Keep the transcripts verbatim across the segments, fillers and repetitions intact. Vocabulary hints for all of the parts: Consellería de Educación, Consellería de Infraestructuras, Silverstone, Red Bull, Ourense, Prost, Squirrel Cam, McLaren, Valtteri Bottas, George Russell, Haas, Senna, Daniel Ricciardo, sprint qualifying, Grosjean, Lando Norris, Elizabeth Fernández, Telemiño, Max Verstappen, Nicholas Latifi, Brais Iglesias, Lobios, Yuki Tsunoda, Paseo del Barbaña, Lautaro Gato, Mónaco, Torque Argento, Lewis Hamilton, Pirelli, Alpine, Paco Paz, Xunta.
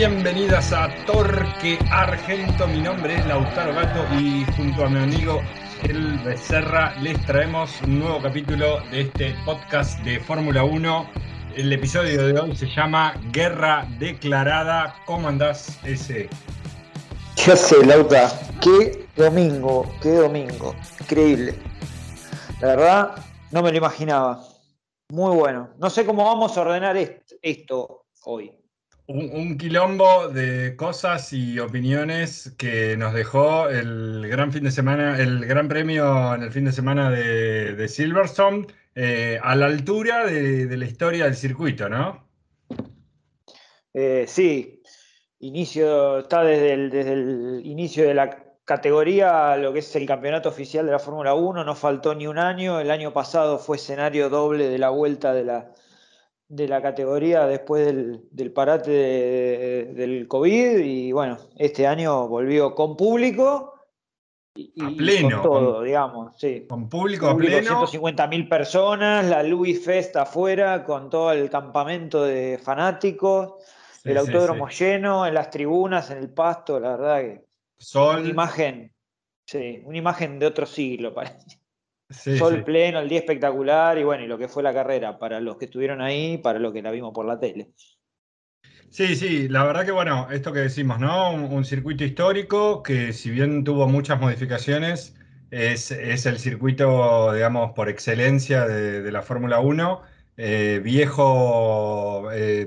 bienvenidas a Torque Argento. Mi nombre es Lautaro Gato y junto a mi amigo el Becerra les traemos un nuevo capítulo de este podcast de Fórmula uno. El episodio de hoy se llama Guerra Declarada. ¿Cómo andás, ese? ¿Qué hace, Lauta? Qué domingo, qué domingo. Increíble. La verdad, no me lo imaginaba. Muy bueno. No sé cómo vamos a ordenar esto hoy. Un, un quilombo de cosas y opiniones que nos dejó el gran fin de semana, el gran premio en el fin de semana de, de Silverstone, eh, a la altura de, de la historia del circuito, ¿no? Eh, sí, inicio está desde el, desde el inicio de la categoría, lo que es el campeonato oficial de la Fórmula uno, no faltó ni un año. El año pasado fue escenario doble de la vuelta de la de la categoría después del, del parate de, de, del COVID, y bueno, este año volvió con público y, a pleno, y con todo, con, digamos, sí. Con público, público a pleno. ciento cincuenta mil personas, la Louis Fest afuera, con todo el campamento de fanáticos, sí, el autódromo sí, sí. lleno, en las tribunas, en el pasto, la verdad que... Sol. Una imagen, sí, una imagen de otro siglo, parece. Sí, Sol sí. pleno, el día espectacular, y bueno, y lo que fue la carrera para los que estuvieron ahí, para los que la vimos por la tele. Sí, sí, la verdad que bueno, esto que decimos, ¿no? Un, un circuito histórico que si bien tuvo muchas modificaciones, es, es el circuito, digamos, por excelencia de, de la Fórmula uno, eh, viejo, eh,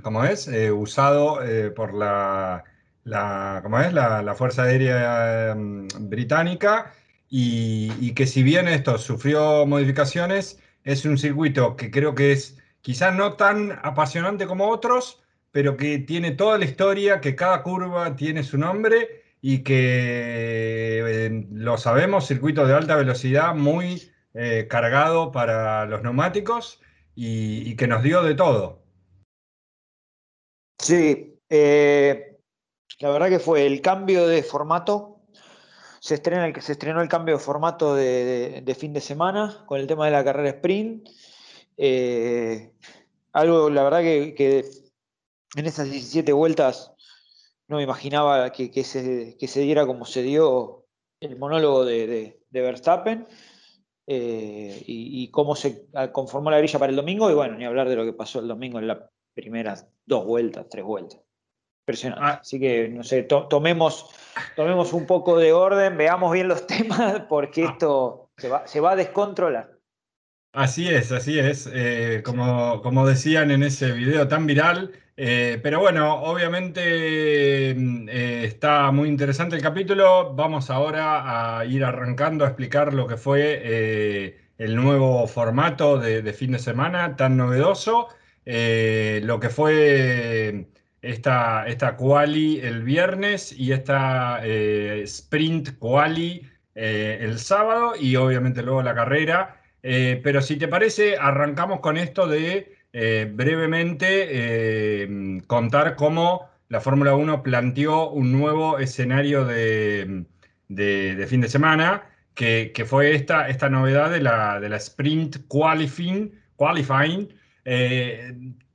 ¿cómo es? Eh, usado eh, por la, la, ¿cómo es? La, la Fuerza Aérea eh, Británica. Y, y que si bien esto sufrió modificaciones, es un circuito que creo que es quizás no tan apasionante como otros, pero que tiene toda la historia, que cada curva tiene su nombre y que eh, lo sabemos, circuito de alta velocidad muy eh, cargado para los neumáticos y, y que nos dio de todo. Sí, eh, la verdad que fue el cambio de formato. Se, estrena el, se estrenó el cambio de formato de, de, de fin de semana con el tema de la carrera sprint. Eh, algo, la verdad, que, que en esas diecisiete vueltas no me imaginaba que, que, se, que se diera como se dio el monólogo de, de, de Verstappen eh, y, y cómo se conformó la grilla para el domingo. Y bueno, ni hablar de lo que pasó el domingo en las primeras dos vueltas, tres vueltas. Impresionante. Ah. Así que, no sé, to, tomemos. Tomemos un poco de orden, veamos bien los temas, porque esto se va, se va a descontrolar. Así es, así es, eh, como, como decían en ese video tan viral. Eh, pero bueno, obviamente eh, está muy interesante el capítulo. Vamos ahora a ir arrancando a explicar lo que fue eh, el nuevo formato de, de fin de semana tan novedoso, eh, lo que fue... Esta, esta quali el viernes y esta eh, sprint quali eh, el sábado y obviamente luego la carrera. Eh, pero si te parece, arrancamos con esto de eh, brevemente eh, contar cómo la Fórmula uno planteó un nuevo escenario de, de, de fin de semana, que, que fue esta, esta novedad de la, de la sprint qualifying. qualifying eh,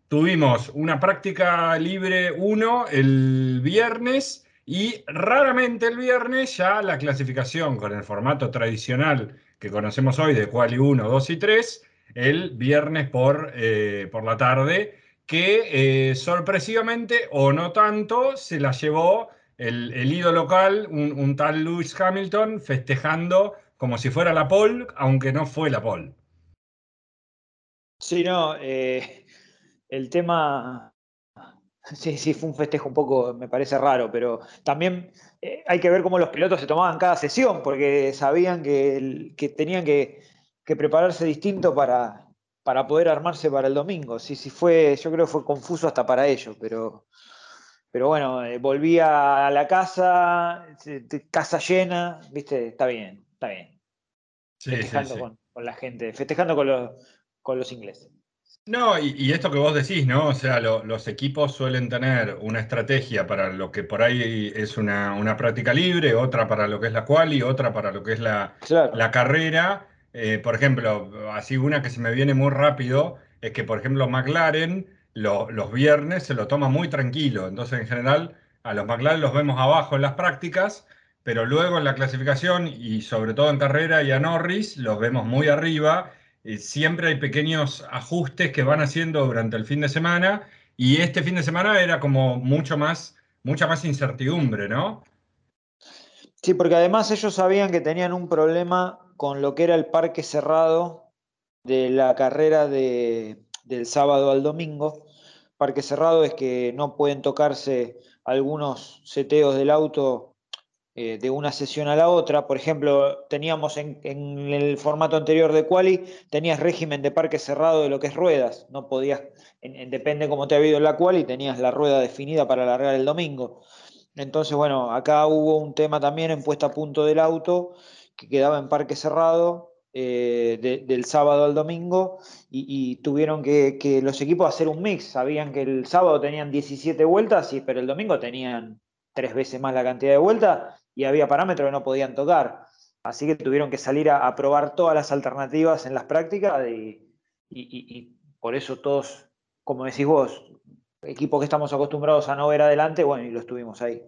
Tuvimos una práctica libre uno el viernes y raramente el viernes ya la clasificación con el formato tradicional que conocemos hoy de quali uno, dos y tres, el viernes por, eh, por la tarde, que eh, sorpresivamente o no tanto se la llevó el, el ídolo local, un, un tal Lewis Hamilton, festejando como si fuera la pole, aunque no fue la pole. Sí, no... Eh... El tema, sí, sí, fue un festejo un poco, me parece raro, pero también eh, hay que ver cómo los pilotos se tomaban cada sesión, porque sabían que, el, que tenían que, que prepararse distinto para, para poder armarse para el domingo. Sí, sí, fue, yo creo que fue confuso hasta para ellos, pero, pero bueno, eh, volvía a la casa, casa llena, viste, está bien, está bien. Sí, festejando sí, sí. Con, con la gente, festejando con los, con los ingleses. No, y, y esto que vos decís, ¿no? O sea, lo, los equipos suelen tener una estrategia para lo que por ahí es una, una práctica libre, otra para lo que es la quali, otra para lo que es la, claro. la carrera. Eh, por ejemplo, así una que se me viene muy rápido es que, por ejemplo, McLaren lo, los viernes se lo toma muy tranquilo. Entonces, en general, a los McLaren los vemos abajo en las prácticas, pero luego en la clasificación y sobre todo en carrera y a Norris los vemos muy arriba. Eh, siempre hay pequeños ajustes que van haciendo durante el fin de semana, y este fin de semana era como mucho más, mucha más incertidumbre, ¿no? Sí, porque además ellos sabían que tenían un problema con lo que era el parque cerrado de la carrera de, del sábado al domingo. Parque cerrado es que no pueden tocarse algunos seteos del auto eh, de una sesión a la otra. Por ejemplo, teníamos en, en el formato anterior de quali, tenías régimen de parque cerrado de lo que es ruedas. No podías, en, en, depende cómo te ha ido la quali, tenías la rueda definida para largar el domingo. Entonces, bueno, acá hubo un tema también en puesta a punto del auto que quedaba en parque cerrado eh, de, del sábado al domingo, y, y tuvieron que, que los equipos hacer un mix. Sabían que el sábado tenían diecisiete vueltas, y, pero el domingo tenían tres veces más la cantidad de vueltas y había parámetros que no podían tocar. Así que tuvieron que salir a, a probar todas las alternativas en las prácticas, y, y, y, y por eso todos, como decís vos, equipos que estamos acostumbrados a no ver adelante, bueno, y lo estuvimos ahí.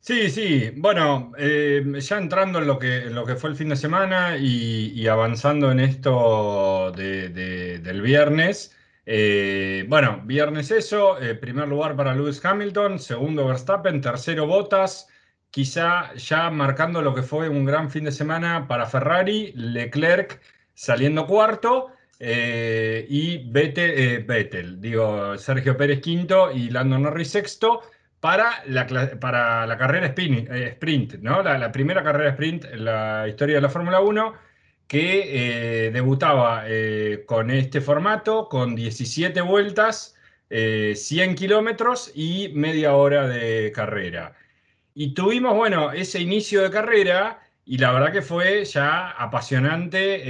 Sí, sí. Bueno, eh, ya entrando en lo que, en lo que fue el fin de semana y, y avanzando en esto de, de, del viernes. Eh, bueno, viernes eso. Eh, primer lugar para Lewis Hamilton, segundo Verstappen, tercero Bottas. Quizá ya marcando lo que fue un gran fin de semana para Ferrari, Leclerc saliendo cuarto. Eh, y Vettel, eh, Vettel, digo, Sergio Pérez quinto y Lando Norris sexto para la, para la carrera spin, eh, sprint, ¿no? La, la primera carrera sprint en la historia de la Fórmula uno, que eh, debutaba eh, con este formato, con diecisiete vueltas, eh, cien kilómetros y media hora de carrera. Y tuvimos, bueno, ese inicio de carrera. Y la verdad que fue ya apasionante,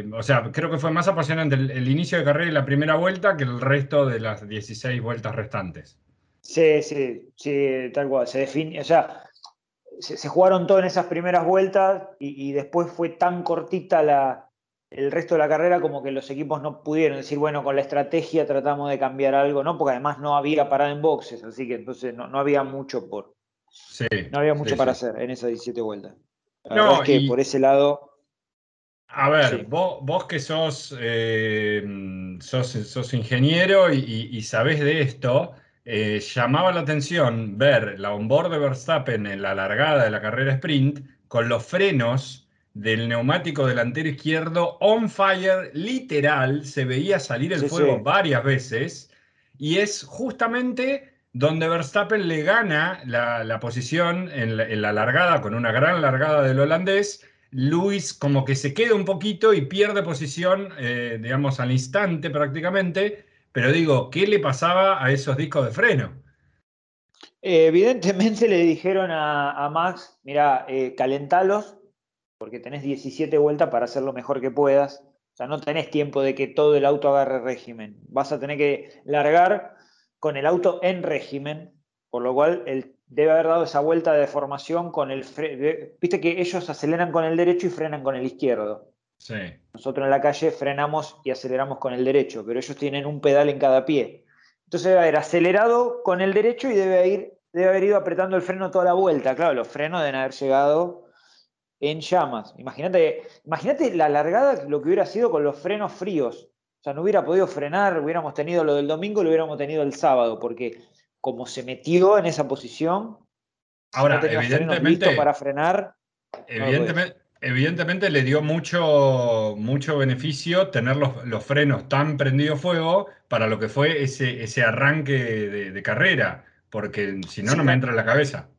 eh, o sea, creo que fue más apasionante el, el inicio de carrera y la primera vuelta que el resto de las dieciséis vueltas restantes. Sí, sí, sí, tal cual. Se define, o sea, se, se jugaron todo en esas primeras vueltas, y, y después fue tan cortita la, el resto de la carrera como que los equipos no pudieron decir, bueno, con la estrategia tratamos de cambiar algo, ¿no? Porque además no había parada en boxes, así que entonces no, no había mucho por, sí, no había mucho sí, para sí. hacer en esas diecisiete vueltas. La no, verdad es que y, por ese lado. A ver, sí. vos, vos que sos, eh, sos, sos ingeniero y, y, y sabés de esto, eh, llamaba la atención ver la onboard de Verstappen en la largada de la carrera sprint con los frenos del neumático delantero izquierdo on fire, literal, se veía salir el sí, fuego sí. varias veces, y es justamente donde Verstappen le gana la, la posición en la, en la largada, con una gran largada del holandés. Lewis como que se queda un poquito y pierde posición, eh, digamos, al instante prácticamente, pero digo, ¿qué le pasaba a esos discos de freno? Eh, evidentemente le dijeron a, a Max, mirá, eh, calentalos, porque tenés diecisiete vueltas para hacer lo mejor que puedas, o sea, no tenés tiempo de que todo el auto agarre régimen, vas a tener que largar con el auto en régimen, por lo cual él debe haber dado esa vuelta de formación con el freno. Viste que ellos aceleran con el derecho y frenan con el izquierdo. Sí. Nosotros en la calle frenamos y aceleramos con el derecho, pero ellos tienen un pedal en cada pie. Entonces debe haber acelerado con el derecho y debe, ir, debe haber ido apretando el freno toda la vuelta. Claro, los frenos deben haber llegado en llamas. Imagínate, imagínate la largada, lo que hubiera sido con los frenos fríos. O sea, no hubiera podido frenar, hubiéramos tenido lo del domingo, lo hubiéramos tenido el sábado, porque como se metió en esa posición, ahora no tenía evidentemente listo para frenar. Evidentemente, no evidentemente le dio mucho, mucho beneficio tener los, los frenos tan prendido fuego para lo que fue ese, ese arranque de, de carrera, porque si no, sí. no me entra en la cabeza.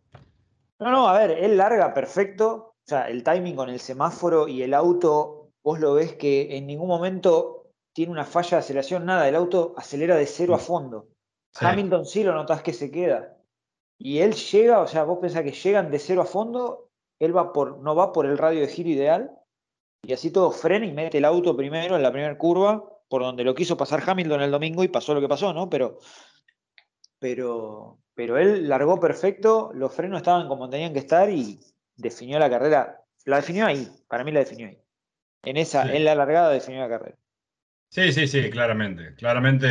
No, no, a ver, él larga perfecto, o sea, el timing con el semáforo y el auto, vos lo ves que en ningún momento tiene una falla de aceleración, nada, el auto acelera de cero a fondo. Sí. Hamilton sí lo notás que se queda. Y él llega, o sea, vos pensás que llegan de cero a fondo, él va por, no va por el radio de giro ideal, y así todo frena y mete el auto primero en la primera curva, por donde lo quiso pasar Hamilton el domingo y pasó lo que pasó, ¿no? Pero, pero, pero él largó perfecto, los frenos estaban como tenían que estar y definió la carrera. La definió ahí, para mí la definió ahí. En esa, sí. en la largada definió la carrera. Sí, sí, sí, claramente. Claramente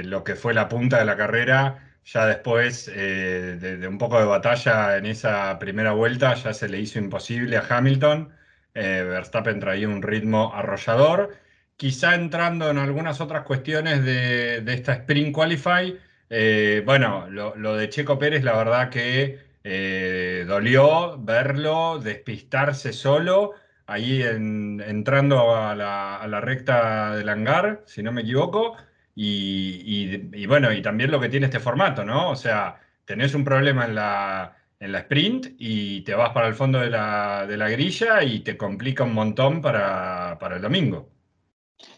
eh, lo que fue la punta de la carrera, ya después eh, de, de un poco de batalla en esa primera vuelta, ya se le hizo imposible a Hamilton. Eh, Verstappen traía un ritmo arrollador. Quizá entrando en algunas otras cuestiones de, de esta Sprint Qualify, eh, bueno, lo, lo de Checo Pérez, la verdad que eh, dolió verlo despistarse solo. Ahí en, entrando a la, a la recta del hangar, si no me equivoco, y, y, y bueno, y también lo que tiene este formato, ¿no? O sea, tenés un problema en la, en la sprint y te vas para el fondo de la, de la grilla y te complica un montón para, para el domingo.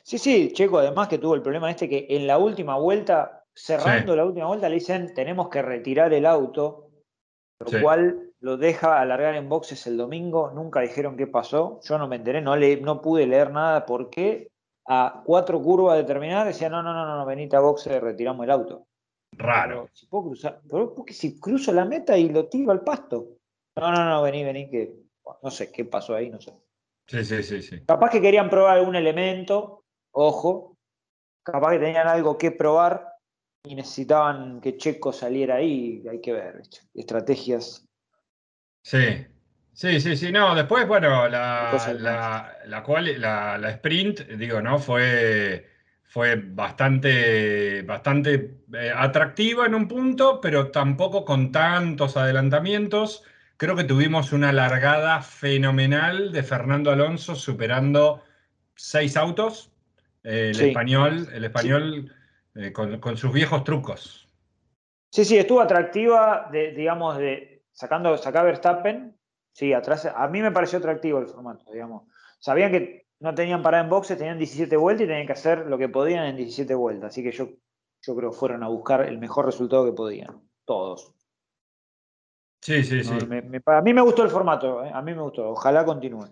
Sí, sí, Checo, además que tuvo el problema este que en la última vuelta, cerrando sí. la última vuelta, le dicen tenemos que retirar el auto, lo sí. cual... lo deja alargar en boxes el domingo, nunca dijeron qué pasó, yo no me enteré, no, le, no pude leer nada porque a cuatro curvas de terminar decía no, no, no, no, venite a boxes, retiramos el auto. Raro. Pero, si puedo cruzar, porque si cruzo la meta y lo tiro al pasto. No, no, no, vení, vení, que no sé qué pasó ahí, no sé. Sí, sí, sí, sí. Capaz que querían probar algún elemento, ojo, capaz que tenían algo que probar y necesitaban que Checo saliera ahí, hay que ver, estrategias... Sí, sí, sí, sí, no, después, bueno, la, la, la, cual, la, la sprint, digo, ¿no? Fue, fue bastante, bastante eh, atractiva en un punto, pero tampoco con tantos adelantamientos. Creo que tuvimos una largada fenomenal de Fernando Alonso superando seis autos, eh, el sí. español, el español sí. eh, con, con sus viejos trucos. Sí, sí, estuvo atractiva, de, digamos, de... Sacando, sacá Verstappen, sí, atrás. A mí me pareció atractivo el formato, digamos. Sabían que no tenían parada en boxes, tenían diecisiete vueltas y tenían que hacer lo que podían en diecisiete vueltas. Así que yo, yo creo que fueron a buscar el mejor resultado que podían, todos. Sí, sí, sí. No, me, me, a mí me gustó el formato, eh, a mí me gustó. Ojalá continúe.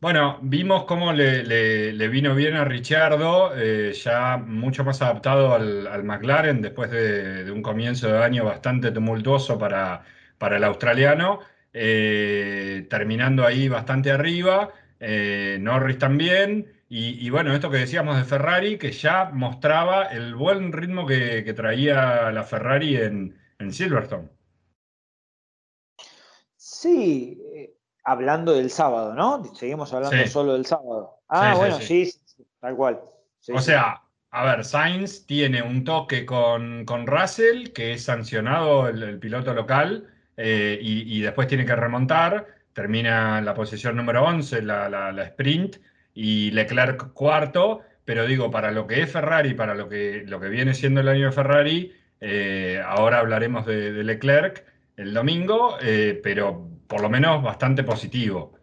Bueno, vimos cómo le, le, le vino bien a Ricciardo, eh, ya mucho más adaptado al, al McLaren, después de, de un comienzo de año bastante tumultuoso para... para el australiano, eh, terminando ahí bastante arriba, eh, Norris también, y, y bueno, esto que decíamos de Ferrari, que ya mostraba el buen ritmo que, que traía la Ferrari en, en Silverstone. Sí, eh, hablando del sábado, ¿no? Seguimos hablando sí. solo del sábado. Ah, sí, bueno, sí, sí. sí, tal cual. Sí, o sí. sea... A ver, Sainz tiene un toque con, con Russell, que es sancionado el, el piloto local, eh, y, y después tiene que remontar, termina la posición número once, la, la, la sprint, y Leclerc cuarto, pero digo, para lo que es Ferrari, para lo que, lo que viene siendo el año de Ferrari, eh, ahora hablaremos de, de Leclerc el domingo, eh, pero por lo menos bastante positivo.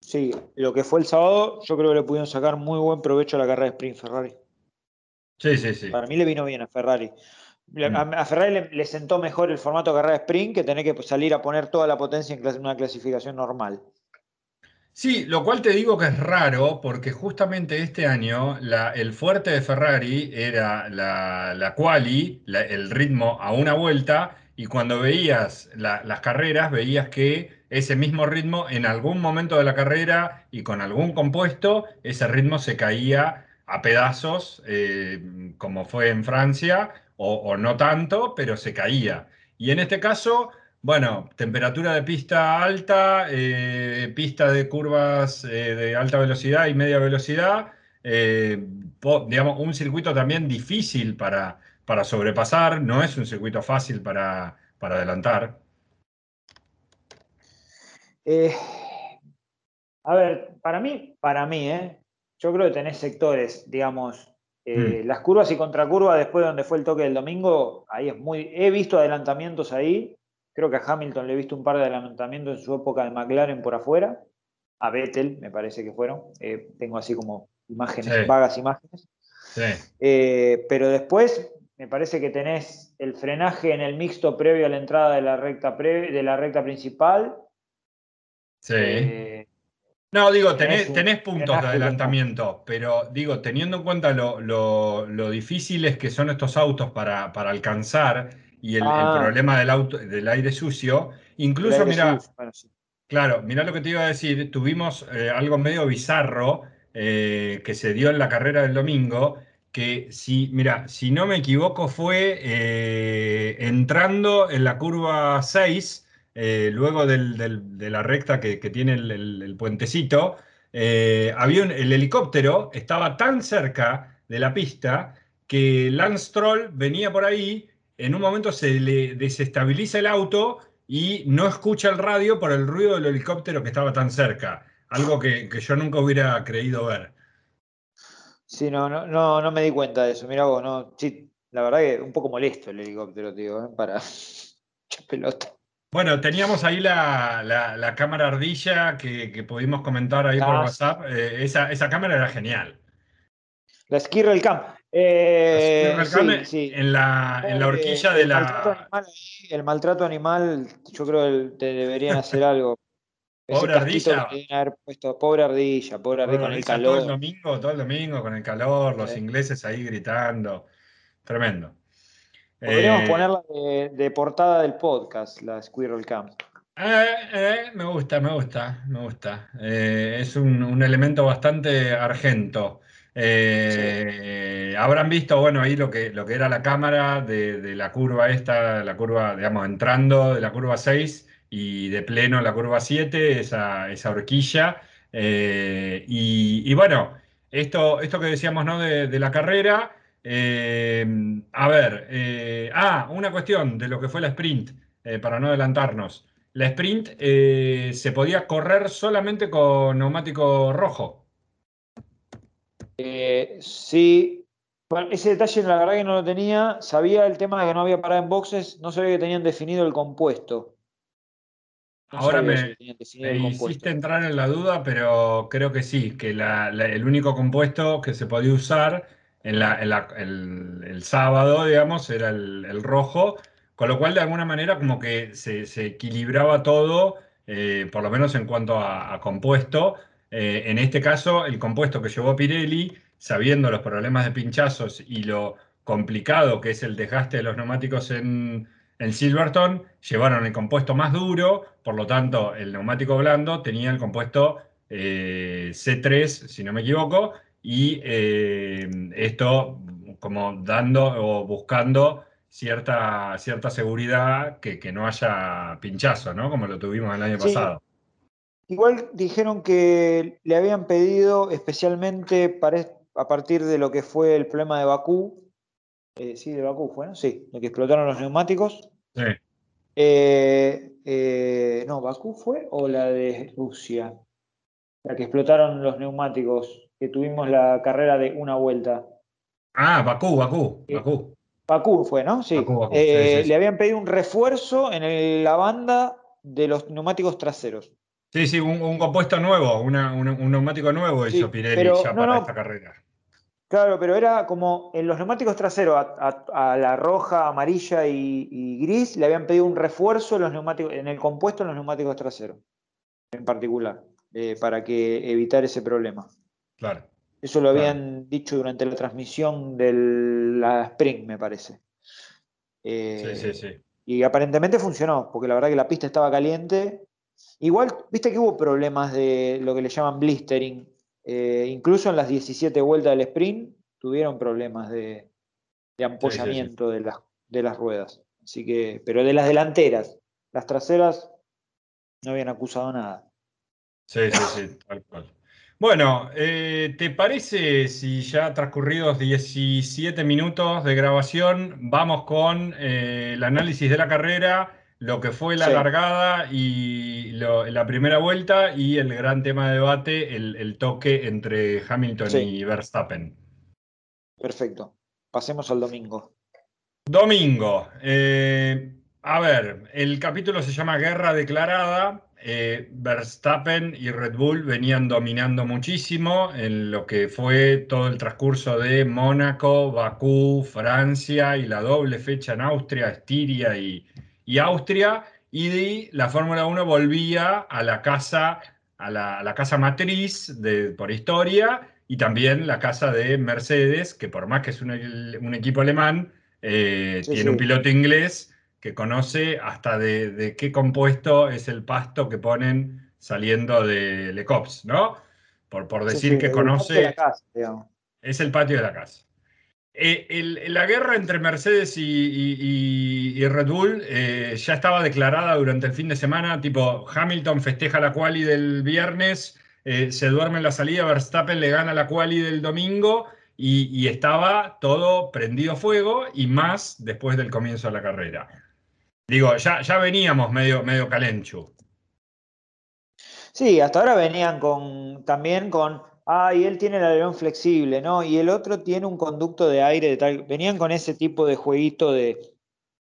Sí, lo que fue el sábado, yo creo que le pudieron sacar muy buen provecho a la carrera de sprint Ferrari. Sí, sí, sí. Para mí le vino bien a Ferrari. A, a Ferrari le, le sentó mejor el formato de carrera de sprint que tener que salir a poner toda la potencia en clase, una clasificación normal. Sí, lo cual te digo que es raro porque justamente este año la, el fuerte de Ferrari era la, la quali, la, el ritmo a una vuelta, y cuando veías la, las carreras veías que ese mismo ritmo en algún momento de la carrera y con algún compuesto, ese ritmo se caía a pedazos, eh, como fue en Francia, o, o no tanto, pero se caía. Y en este caso, bueno, temperatura de pista alta, eh, pista de curvas eh, de alta velocidad y media velocidad, eh, digamos, un circuito también difícil para, para sobrepasar, no es un circuito fácil para, para adelantar. Eh, a ver, para mí, para mí, ¿eh? yo creo que tenés sectores, digamos, eh, mm. las curvas y contracurvas después de donde fue el toque del domingo, ahí es muy, he visto adelantamientos ahí, creo que a Hamilton le he visto un par de adelantamientos en su época de McLaren por afuera, a Vettel me parece que fueron, eh, tengo así como imágenes, sí. vagas imágenes, sí. eh, pero después... Me parece que tenés el frenaje en el mixto previo a la entrada de la recta, pre de la recta principal. Sí. Eh, no, digo, tenés, tenés puntos de adelantamiento, pero digo, teniendo en cuenta lo, lo, lo difíciles que son estos autos para, para alcanzar y el, ah, el problema del, auto, del aire sucio, incluso, mirá, bueno, sí. claro, mirá lo que te iba a decir, tuvimos eh, algo medio bizarro eh, que se dio en la carrera del domingo, que si, mira, si no me equivoco fue eh, entrando en la curva seis, eh, luego del, del, de la recta que, que tiene el, el, el puentecito, eh, había un, el helicóptero estaba tan cerca de la pista que Lance Stroll venía por ahí, en un momento se le desestabiliza el auto y no escucha el radio por el ruido del helicóptero que estaba tan cerca, algo que, que yo nunca hubiera creído ver. Sí, no, no, no, no me di cuenta de eso. Mirá vos, no, sí, la verdad que un poco molesto el helicóptero, tío, ¿eh? Para pelota. Bueno, teníamos ahí la, la, la cámara ardilla que, que pudimos comentar ahí ah, por WhatsApp. Eh, esa, esa cámara era genial. La Skirrel Cam. Eh, la Skirrel Cam sí, sí. En, la, en la horquilla eh, de el la. Maltrato animal, el maltrato animal, yo creo que te deberían hacer algo. Pobre ardilla. Haber puesto, pobre ardilla, pobre ardilla, pobre con ardilla, el calor. Todo el domingo, todo el domingo con el calor, los sí. ingleses ahí gritando. Tremendo. Podríamos eh, ponerla de, de portada del podcast, la Squirrel Cam. Eh, eh, me gusta, me gusta, me gusta. Eh, es un, un elemento bastante argento. Eh, sí. Habrán visto, bueno, ahí lo que, lo que era la cámara de, de la curva esta, la curva, digamos, entrando de la curva seis. Y de pleno la curva siete, esa, esa horquilla. Eh, y, y bueno, esto, esto que decíamos, ¿no? de, de la carrera. Eh, a ver, eh, ah, una cuestión de lo que fue la sprint, eh, para no adelantarnos. La sprint eh, se podía correr solamente con neumático rojo. Eh, sí, bueno, ese detalle la verdad que no lo tenía. Sabía el tema de que no había parada en boxes, no sabía que tenían definido el compuesto. No Ahora me, me hiciste entrar en la duda, pero creo que sí, que la, la, el único compuesto que se podía usar en la, en la, el, el sábado, digamos, era el, el rojo, con lo cual de alguna manera como que se, se equilibraba todo, eh, por lo menos en cuanto a, a compuesto. Eh, en este caso, el compuesto que llevó Pirelli, sabiendo los problemas de pinchazos y lo complicado que es el desgaste de los neumáticos en... En Silverstone llevaron el compuesto más duro, por lo tanto el neumático blando tenía el compuesto eh, C tres, si no me equivoco, y eh, esto como dando o buscando cierta, cierta seguridad que, que no haya pinchazo, ¿no? Como lo tuvimos el año sí. pasado. Igual dijeron que le habían pedido especialmente para, a partir de lo que fue el problema de Bakú, eh, sí, de Bakú fue, ¿no? Sí, lo que explotaron los neumáticos. Sí. Eh, eh, no, ¿Bakú fue o la de Rusia? La que explotaron los neumáticos, que tuvimos la carrera de una vuelta. Ah, Bakú, Bakú, Bakú. Bakú fue, ¿no? Sí. Bakú, Bakú. Eh, sí, sí, sí. Le habían pedido un refuerzo en el, la banda de los neumáticos traseros. Sí, sí, un, un compuesto nuevo, una, un, un neumático nuevo hizo sí, Pirelli pero, ya no, para no, esta carrera. Claro, pero era como en los neumáticos traseros, a, a, a la roja, amarilla y, y gris, le habían pedido un refuerzo en, los neumáticos, en el compuesto en los neumáticos traseros, en particular, eh, para que evitar ese problema. Claro. Eso lo habían claro. dicho durante la transmisión de la Spring, me parece. Eh, sí, sí, sí. Y aparentemente funcionó, porque la verdad que la pista estaba caliente. Igual, viste que hubo problemas de lo que le llaman blistering. Eh, incluso en las diecisiete vueltas del sprint tuvieron problemas de, de ampollamiento sí, sí, sí. De, las, de las ruedas. Así que, pero de las delanteras, las traseras no habían acusado nada. Sí, sí, sí, tal cual. Bueno, eh, ¿te parece si ya transcurridos diecisiete minutos de grabación vamos con eh, el análisis de la carrera, lo que fue la sí. largada y lo, la primera vuelta y el gran tema de debate, el, el toque entre Hamilton sí. y Verstappen? Perfecto. Pasemos al domingo. Domingo. Eh, a ver, el capítulo se llama Guerra Declarada. Eh, Verstappen y Red Bull venían dominando muchísimo en lo que fue todo el transcurso de Mónaco, Bakú, Francia y la doble fecha en Austria, Estiria y... y Austria, y la Fórmula uno volvía a la casa, a la, a la casa matriz de, por historia, y también la casa de Mercedes, que por más que es un, un equipo alemán, eh, sí, tiene sí. un piloto inglés que conoce hasta de, de qué compuesto es el pasto que ponen saliendo de Le Copse, ¿no? por, por decir sí, sí, que conoce, casa, es el patio de la casa. Eh, el, la guerra entre Mercedes y, y, y, y Red Bull eh, ya estaba declarada durante el fin de semana, tipo Hamilton festeja la quali del viernes, eh, se duerme en la salida, Verstappen le gana la quali del domingo y, y estaba todo prendido fuego y más después del comienzo de la carrera. Digo, ya, ya veníamos medio, medio calenchu. Sí, hasta ahora venían con también con... Ah, y él tiene el alerón flexible, ¿no? Y el otro tiene un conducto de aire de tal. Venían con ese tipo de jueguito de,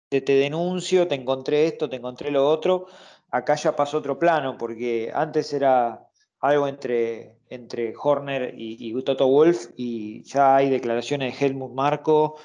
de te denuncio, te encontré esto, te encontré lo otro. Acá ya pasó otro plano, porque antes era algo entre, entre Horner y, y Toto Wolff, y ya hay declaraciones de Helmut Marko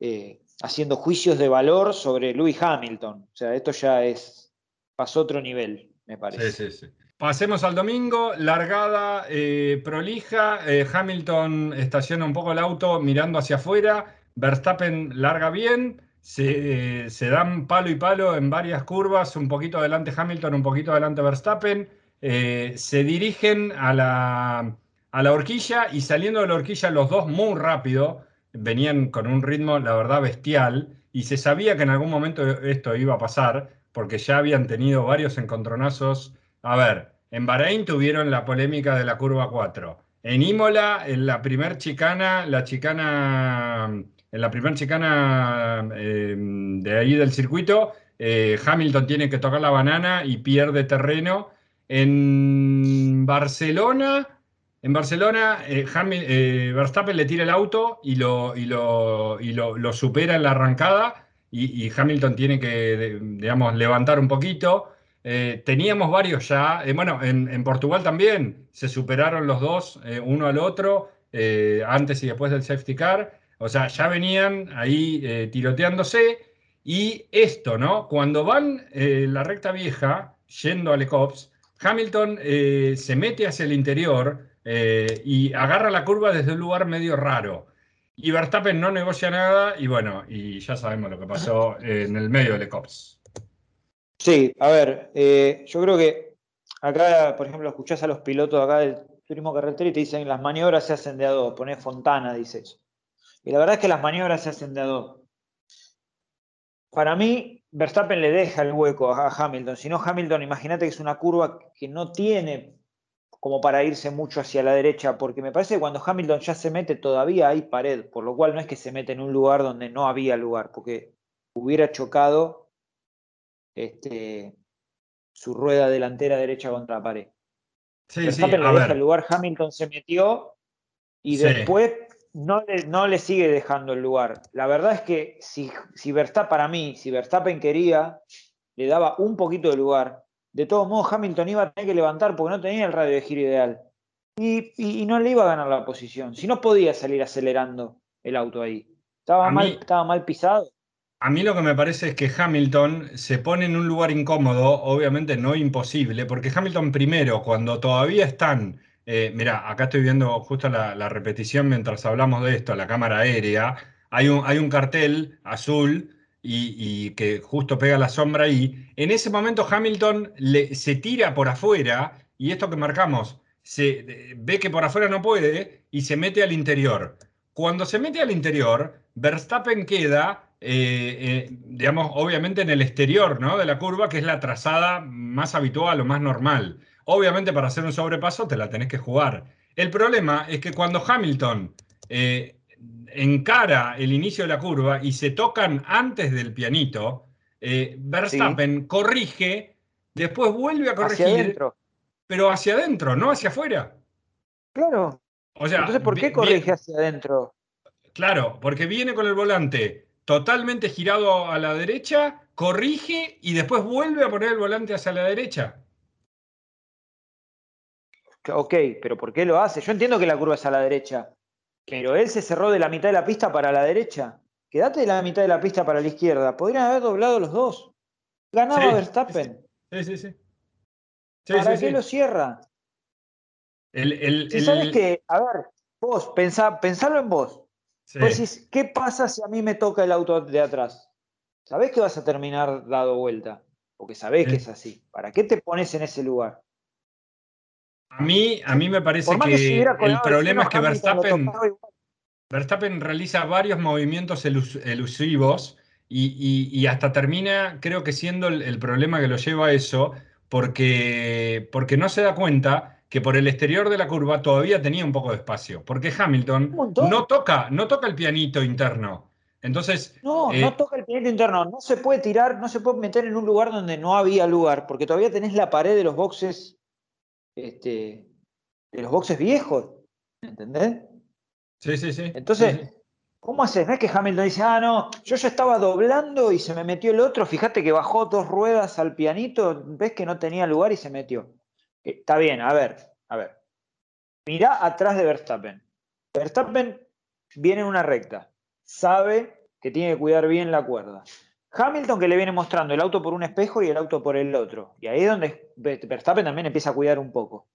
eh, haciendo juicios de valor sobre Lewis Hamilton. O sea, esto ya es pasó otro nivel, me parece. Sí, sí, sí. Pasemos al domingo, largada eh, prolija, eh, Hamilton estaciona un poco el auto mirando hacia afuera, Verstappen larga bien, se, eh, se dan palo y palo en varias curvas, un poquito adelante Hamilton, un poquito adelante Verstappen, eh, se dirigen a la, a la horquilla y saliendo de la horquilla los dos muy rápido, venían con un ritmo la verdad bestial y se sabía que en algún momento esto iba a pasar porque ya habían tenido varios encontronazos. A ver, en Bahrein tuvieron la polémica de la curva cuatro. En Imola, en la primer chicana, la chicana, en la primer chicana eh, de ahí del circuito, eh, Hamilton tiene que tocar la banana y pierde terreno. En Barcelona, en Barcelona, eh, Hamil, eh, Verstappen le tira el auto y lo, y lo, y lo, lo supera en la arrancada y, y Hamilton tiene que, digamos, levantar un poquito. Eh, teníamos varios ya, eh, bueno, en, en Portugal también se superaron los dos, eh, uno al otro, eh, antes y después del safety car, o sea, ya venían ahí eh, tiroteándose, y esto, ¿no? Cuando van eh, la recta vieja, yendo a Le Copse, Hamilton eh, se mete hacia el interior eh, y agarra la curva desde un lugar medio raro, y Verstappen no negocia nada, y bueno, y ya sabemos lo que pasó eh, en el medio de Le Copse. Sí, a ver, eh, yo creo que acá, por ejemplo, escuchás a los pilotos acá del turismo carretera y te dicen las maniobras se hacen de a dos, ponés Fontana, dice eso. Y la verdad es que las maniobras se hacen de a dos. Para mí, Verstappen le deja el hueco a Hamilton, si no Hamilton, imagínate que es una curva que no tiene como para irse mucho hacia la derecha, porque me parece que cuando Hamilton ya se mete todavía hay pared, por lo cual no es que se mete en un lugar donde no había lugar, porque hubiera chocado... Este, su rueda delantera derecha contra la pared. Sí, Verstappen sí, a le deja el lugar, Hamilton se metió y sí. después no le, no le sigue dejando el lugar. La verdad es que si, si Verstappen, para mí, si Verstappen quería, le daba un poquito de lugar. De todos modos, Hamilton iba a tener que levantar porque no tenía el radio de giro ideal. Y, y, y no le iba a ganar la posición. Si no podía salir acelerando el auto ahí. Estaba mal, mí... estaba mal pisado. A mí lo que me parece es que Hamilton se pone en un lugar incómodo, obviamente no imposible, porque Hamilton primero, cuando todavía están... Eh, mirá, acá estoy viendo justo la, la repetición mientras hablamos de esto, la cámara aérea, hay un, hay un cartel azul y, y que justo pega la sombra ahí. En ese momento Hamilton le, se tira por afuera, y esto que marcamos, se ve que por afuera no puede y se mete al interior. Cuando se mete al interior, Verstappen queda... Eh, eh, digamos, obviamente en el exterior, ¿no? De la curva, que es la trazada más habitual o más normal. Obviamente para hacer un sobrepaso te la tenés que jugar. El problema es que cuando Hamilton eh, encara el inicio de la curva y se tocan antes del pianito, eh, Verstappen sí. corrige, después vuelve a corregir, hacia adentro. Pero hacia adentro, no hacia afuera. Claro. O sea, entonces, ¿por qué corrige bien, hacia adentro? Claro, porque viene con el volante totalmente girado a la derecha, corrige y después vuelve a poner el volante hacia la derecha. Ok, pero ¿por qué lo hace? Yo entiendo que la curva es a la derecha, pero él se cerró de la mitad de la pista para la derecha. Quédate de la mitad de la pista para la izquierda. Podrían haber doblado los dos. Ganaba sí, Verstappen. Sí, sí, sí. sí ¿Para sí, qué sí. lo cierra? El, el, si el, sabes el... que, a ver, vos, pensá, pensalo en vos. Sí. Pues decís, ¿qué pasa si a mí me toca el auto de atrás? Sabés que vas a terminar dado vuelta, porque sabés sí. que es así. ¿Para qué te pones en ese lugar? A mí, a mí me parece que, que el problema es que Verstappen, Verstappen realiza varios movimientos elus, elusivos y, y, y hasta termina, creo que siendo el, el problema que lo lleva a eso, porque, porque no se da cuenta que por el exterior de la curva todavía tenía un poco de espacio, porque Hamilton no toca, no toca el pianito interno. Entonces, no, eh, no toca el pianito interno, no se puede tirar, no se puede meter en un lugar donde no había lugar, porque todavía tenés la pared de los boxes, este, de los boxes viejos, ¿entendés? Sí, sí, sí. Entonces, sí, sí. ¿Cómo haces? ¿No es que Hamilton dice, ah, no, yo ya estaba doblando y se me metió el otro, fíjate que bajó dos ruedas al pianito, ves que no tenía lugar y se metió? Está bien, a ver, a ver. Mirá atrás de Verstappen. Verstappen viene en una recta. Sabe que tiene que cuidar bien la cuerda. Hamilton, que le viene mostrando el auto por un espejo y el auto por el otro. Y ahí es donde Verstappen también empieza a cuidar un poco.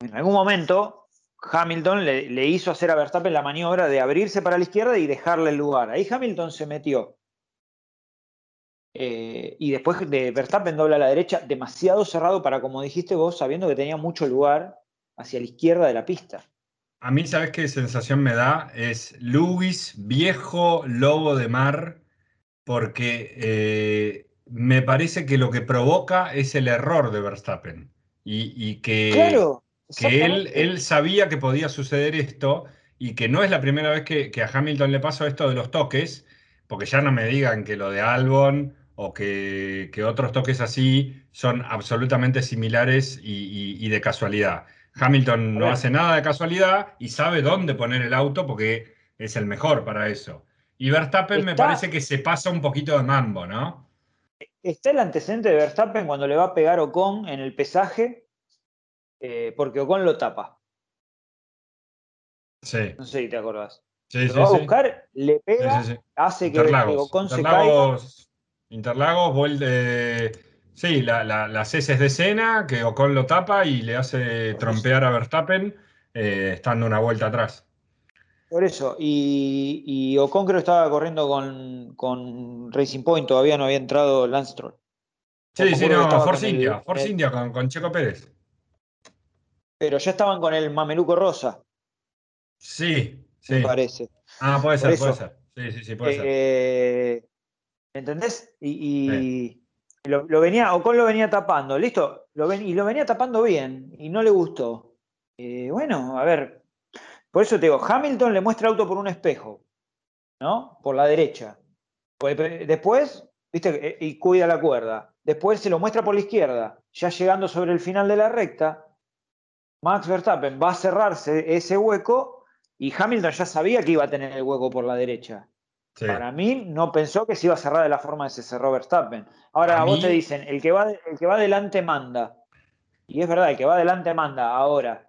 En algún momento, Hamilton le, le hizo hacer a Verstappen la maniobra de abrirse para la izquierda y dejarle el lugar. Ahí Hamilton se metió. Eh, y después de Verstappen dobla a la derecha, demasiado cerrado para, como dijiste vos, sabiendo que tenía mucho lugar hacia la izquierda de la pista. A mí, ¿sabés qué sensación me da? Es Lewis, viejo lobo de mar, porque eh, me parece que lo que provoca es el error de Verstappen. Y, y que, claro, que él, él sabía que podía suceder esto y que no es la primera vez que, que a Hamilton le pasó esto de los toques, porque ya no me digan que lo de Albon o que, que otros toques así son absolutamente similares y, y, y de casualidad. Hamilton no hace nada de casualidad y sabe dónde poner el auto porque es el mejor para eso. Y Verstappen está, me parece que se pasa un poquito de mambo, ¿no? Está el antecedente de Verstappen cuando le va a pegar Ocon en el pesaje, eh, porque Ocon lo tapa. Sí. No sé si te acordás. Sí, lo sí, va a buscar, sí. Le pega, sí, sí, sí. Hace que Ocon se caiga. Interlagos, vuelve. Sí, la, la, las heces de Senna, que Ocon lo tapa y le hace trompear a Verstappen, eh, estando una vuelta atrás. Por eso, y, y Ocon creo que estaba corriendo con, con Racing Point, todavía no había entrado Lance Stroll. Sí, sí, no, Force India, el, Force el, India con, con Checo Pérez. Pero ya estaban con el mameluco rosa. Sí. Sí. Me parece. Ah, puede ser, puede ser. Sí, sí, sí, puede eh, ser. ¿Entendés? Y, y sí. lo, lo venía, Ocon lo venía tapando, ¿listo? Lo ven, y lo venía tapando bien, y no le gustó. Eh, bueno, a ver, por eso te digo, Hamilton le muestra auto por un espejo, ¿no? Por la derecha. Después, ¿viste? Y cuida la cuerda. Después se lo muestra por la izquierda, ya llegando sobre el final de la recta. Max Verstappen va a cerrarse ese hueco. Y Hamilton ya sabía que iba a tener el hueco por la derecha. Sí. Para mí, no pensó que se iba a cerrar de la forma que se cerró Verstappen. Ahora a vos mí... te dicen, el que va, el que va adelante manda. Y es verdad, el que va adelante manda. Ahora,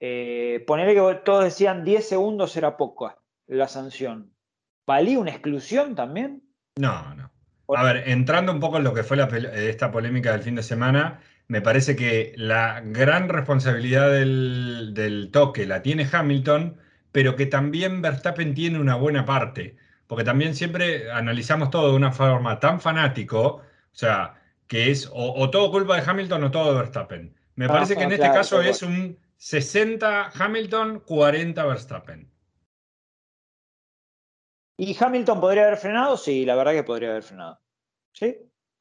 eh, ponele que todos decían diez segundos era poco la sanción. ¿Valía una exclusión también? No, no. A ver, entrando un poco en lo que fue la, esta polémica del fin de semana... Me parece que la gran responsabilidad del, del toque la tiene Hamilton, pero que también Verstappen tiene una buena parte, porque también siempre analizamos todo de una forma tan fanático, o sea, que es o, o todo culpa de Hamilton o todo de Verstappen. Me parece ah, que en claro, este caso claro. es un sesenta Hamilton, cuarenta Verstappen. ¿Y Hamilton podría haber frenado? Sí, la verdad que podría haber frenado. ¿Sí?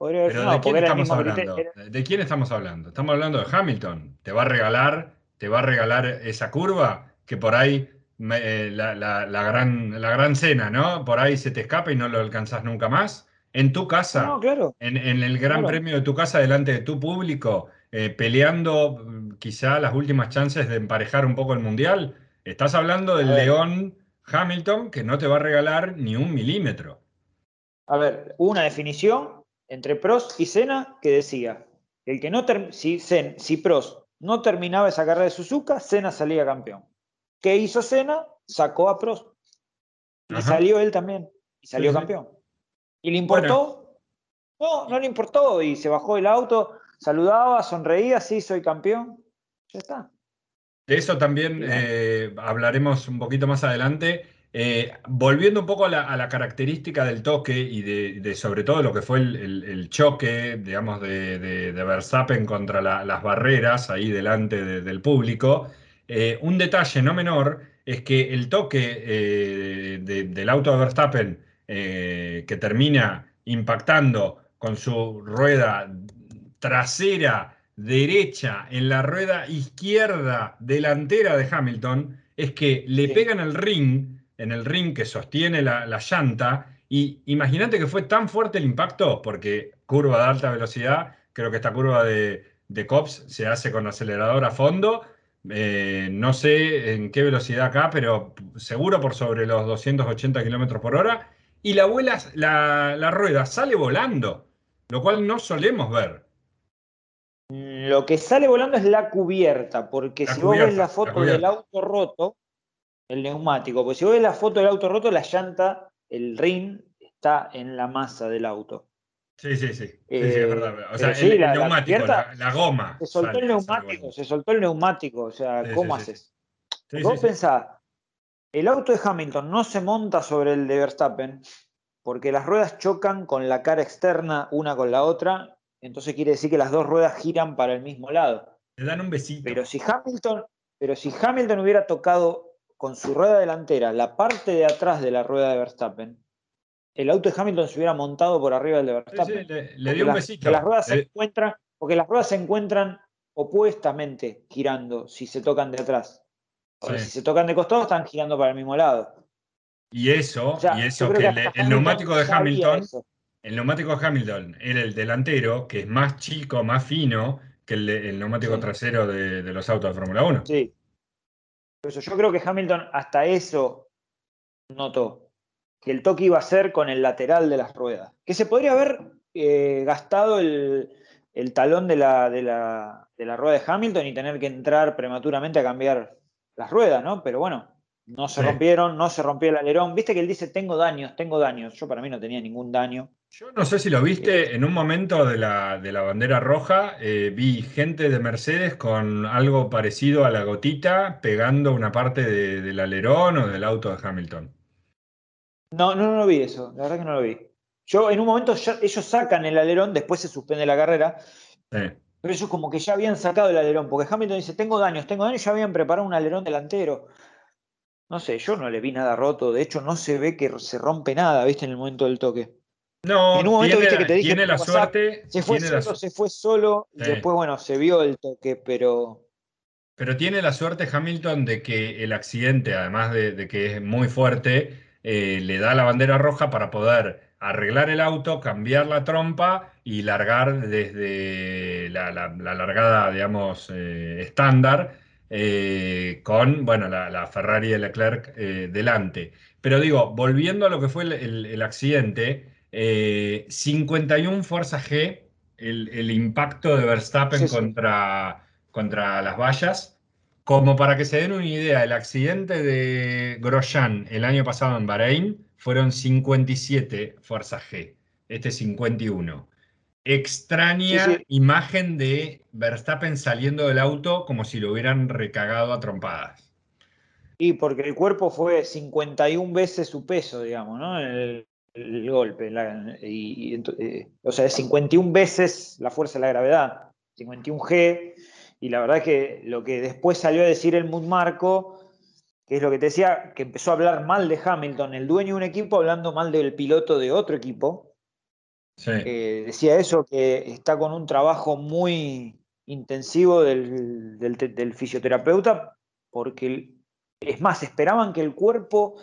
Pero no, ¿de quién estamos hablando? Era... ¿De quién estamos hablando? Estamos hablando de Hamilton. Te va a regalar, te va a regalar esa curva que por ahí me, eh, la, la, la gran la gran cena, ¿no? Por ahí se te escapa y no lo alcanzás nunca más. En tu casa, no, claro. en, en el gran claro. premio de tu casa, delante de tu público, eh, peleando quizá las últimas chances de emparejar un poco el mundial. Estás hablando del león Hamilton que no te va a regalar ni un milímetro. A ver, una definición entre Prost y Senna, que decía el que no si, Sen si Prost no terminaba esa carrera de Suzuka, Senna salía campeón. ¿Qué hizo Senna? Sacó a Prost. Y Ajá. salió él también. Y salió sí, campeón. Sí. ¿Y le importó? Bueno. No, no le importó. Y se bajó del auto, saludaba, sonreía, sí, soy campeón. Ya está. De eso también eh, hablaremos un poquito más adelante. Eh, volviendo un poco a la, a la característica del toque y de, de sobre todo lo que fue el, el, el choque, digamos, de, de, de Verstappen contra la, las barreras ahí delante de, del público, eh, un detalle no menor es que el toque eh, de, del auto de Verstappen eh, que termina impactando con su rueda trasera derecha en la rueda izquierda delantera de Hamilton, es que le sí. pegan el ring, en el ring que sostiene la, la llanta, y imagínate que fue tan fuerte el impacto, porque curva de alta velocidad, creo que esta curva de, de Copse se hace con acelerador a fondo, eh, no sé en qué velocidad acá, pero seguro por sobre los doscientos ochenta kilómetros por hora, y la, abuela, la, la rueda sale volando, lo cual no solemos ver. Lo que sale volando es la cubierta, porque la si cubierta, vos ves la foto la del auto roto, el neumático, porque si vos ves la foto del auto roto, la llanta, el ring, está en la masa del auto. Sí, sí, sí, sí, eh, sí es verdad. O sea, sí, el, la, el neumático, la, la, la goma. Se soltó sale, el neumático, se soltó el neumático, o sea, sí, ¿cómo sí, haces? Sí, vos sí, pensás, el auto de Hamilton no se monta sobre el de Verstappen, porque las ruedas chocan con la cara externa, una con la otra. Entonces quiere decir que las dos ruedas giran para el mismo lado. Le dan un besito. Pero si Hamilton, pero si Hamilton hubiera tocado con su rueda delantera la parte de atrás de la rueda de Verstappen, el auto de Hamilton se hubiera montado por arriba del de Verstappen. Sí, sí, le, le dio un besito. Las, las ruedas le... se encuentran, porque las ruedas se encuentran opuestamente girando si se tocan de atrás. Sí. Si se tocan de costado están girando para el mismo lado. Y eso, o sea, y eso que, que le, el neumático de Hamilton... El neumático Hamilton era el delantero, que es más chico, más fino que el, el neumático sí. trasero de, de los autos de Fórmula uno. Sí. Por eso yo creo que Hamilton hasta eso notó, que el toque iba a ser con el lateral de las ruedas. Que se podría haber eh, gastado el, el talón de la, de, la, de la rueda de Hamilton y tener que entrar prematuramente a cambiar las ruedas, ¿no? Pero bueno, no se sí. rompieron, no se rompió el alerón. Viste que él dice, tengo daños, tengo daños. Yo para mí no tenía ningún daño. Yo no sé si lo viste, en un momento de la, de la bandera roja eh, vi gente de Mercedes con algo parecido a la gotita pegando una parte de, del alerón o del auto de Hamilton. No, no, no lo vi eso, la verdad que no lo vi. Yo en un momento ya, ellos sacan el alerón, después se suspende la carrera, sí. pero ellos como que ya habían sacado el alerón, porque Hamilton dice, tengo daños, tengo daños, ya habían preparado un alerón delantero. No sé, yo no le vi nada roto, de hecho no se ve que se rompe nada, viste, en el momento del toque. No, en un momento tiene, viste que te dije, tiene la WhatsApp, suerte. Se fue solo, la... se fue solo sí. y después, bueno, se vio el toque, pero... Pero tiene la suerte Hamilton de que el accidente, además de, de que es muy fuerte, eh, le da la bandera roja para poder arreglar el auto, cambiar la trompa y largar desde la, la, la largada, digamos, eh, estándar, eh, con, bueno, la, la Ferrari de Leclerc eh, delante. Pero digo, volviendo a lo que fue el, el, el accidente... Eh, cincuenta y una fuerza G, el, el impacto de Verstappen sí, sí. Contra, contra las vallas. Como para que se den una idea, el accidente de Grosjean el año pasado en Bahrein fueron cincuenta y siete fuerza G, este cincuenta y uno. Extraña sí, sí. imagen de Verstappen saliendo del auto como si lo hubieran recagado a trompadas. Y porque el cuerpo fue cincuenta y una veces su peso, digamos, ¿no? El... el golpe, la, y, y, eh, o sea, es cincuenta y una veces la fuerza de la gravedad, cincuenta y un G, y la verdad es que lo que después salió a decir el Helmut Marko, que es lo que te decía, que empezó a hablar mal de Hamilton, el dueño de un equipo hablando mal del piloto de otro equipo, sí. eh, decía eso, que está con un trabajo muy intensivo del, del, del fisioterapeuta, porque es más, esperaban que el cuerpo...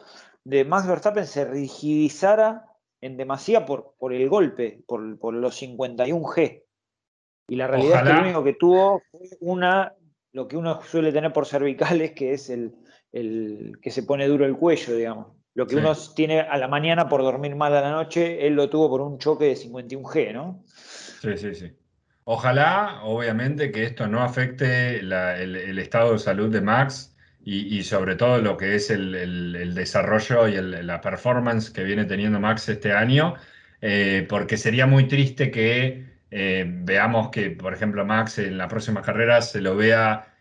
de Max Verstappen se rigidizara en demasía por, por el golpe, por, por los cincuenta y un G. Y la realidad Ojalá. es que lo único que tuvo fue una, lo que uno suele tener por cervicales, que es el, el que se pone duro el cuello, digamos. Lo que sí. uno tiene a la mañana por dormir mal a la noche, él lo tuvo por un choque de cincuenta y un G, ¿no? Sí, sí, sí. Ojalá, obviamente, que esto no afecte la, el, el estado de salud de Max. Y, y sobre todo lo que es el, el, el desarrollo y el, la performance que viene teniendo Max este año, eh, porque sería muy triste que eh, veamos que, por ejemplo, Max en las próximas carreras se lo vea,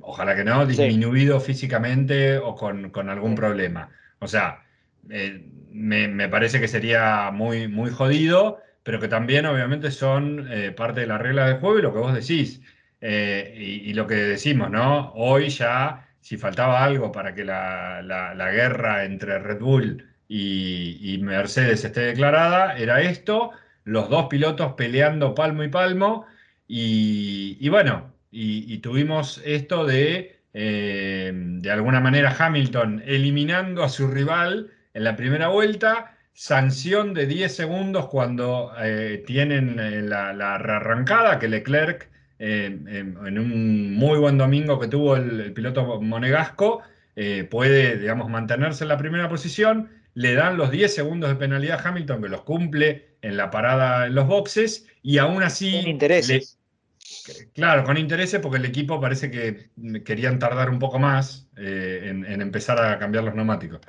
ojalá que no, disminuido sí. físicamente o con, con algún sí. problema. O sea, eh, me, me parece que sería muy, muy jodido, pero que también obviamente son eh, parte de la regla del juego y lo que vos decís. Eh, y, y lo que decimos, ¿no? Hoy ya, si faltaba algo para que la, la, la guerra entre Red Bull y, y Mercedes esté declarada, era esto, los dos pilotos peleando palmo y palmo, y, y bueno, y, y tuvimos esto de, eh, de alguna manera, Hamilton eliminando a su rival en la primera vuelta, sanción de diez segundos cuando eh, tienen la, la rearrancada, que Leclerc, Eh, eh, en un muy buen domingo que tuvo el, el piloto monegasco, eh, puede, digamos, mantenerse en la primera posición, le dan los diez segundos de penalidad a Hamilton, que los cumple en la parada en los boxes, y aún así... Con intereses. Le, claro, con intereses, porque el equipo parece que querían tardar un poco más eh, en, en empezar a cambiar los neumáticos.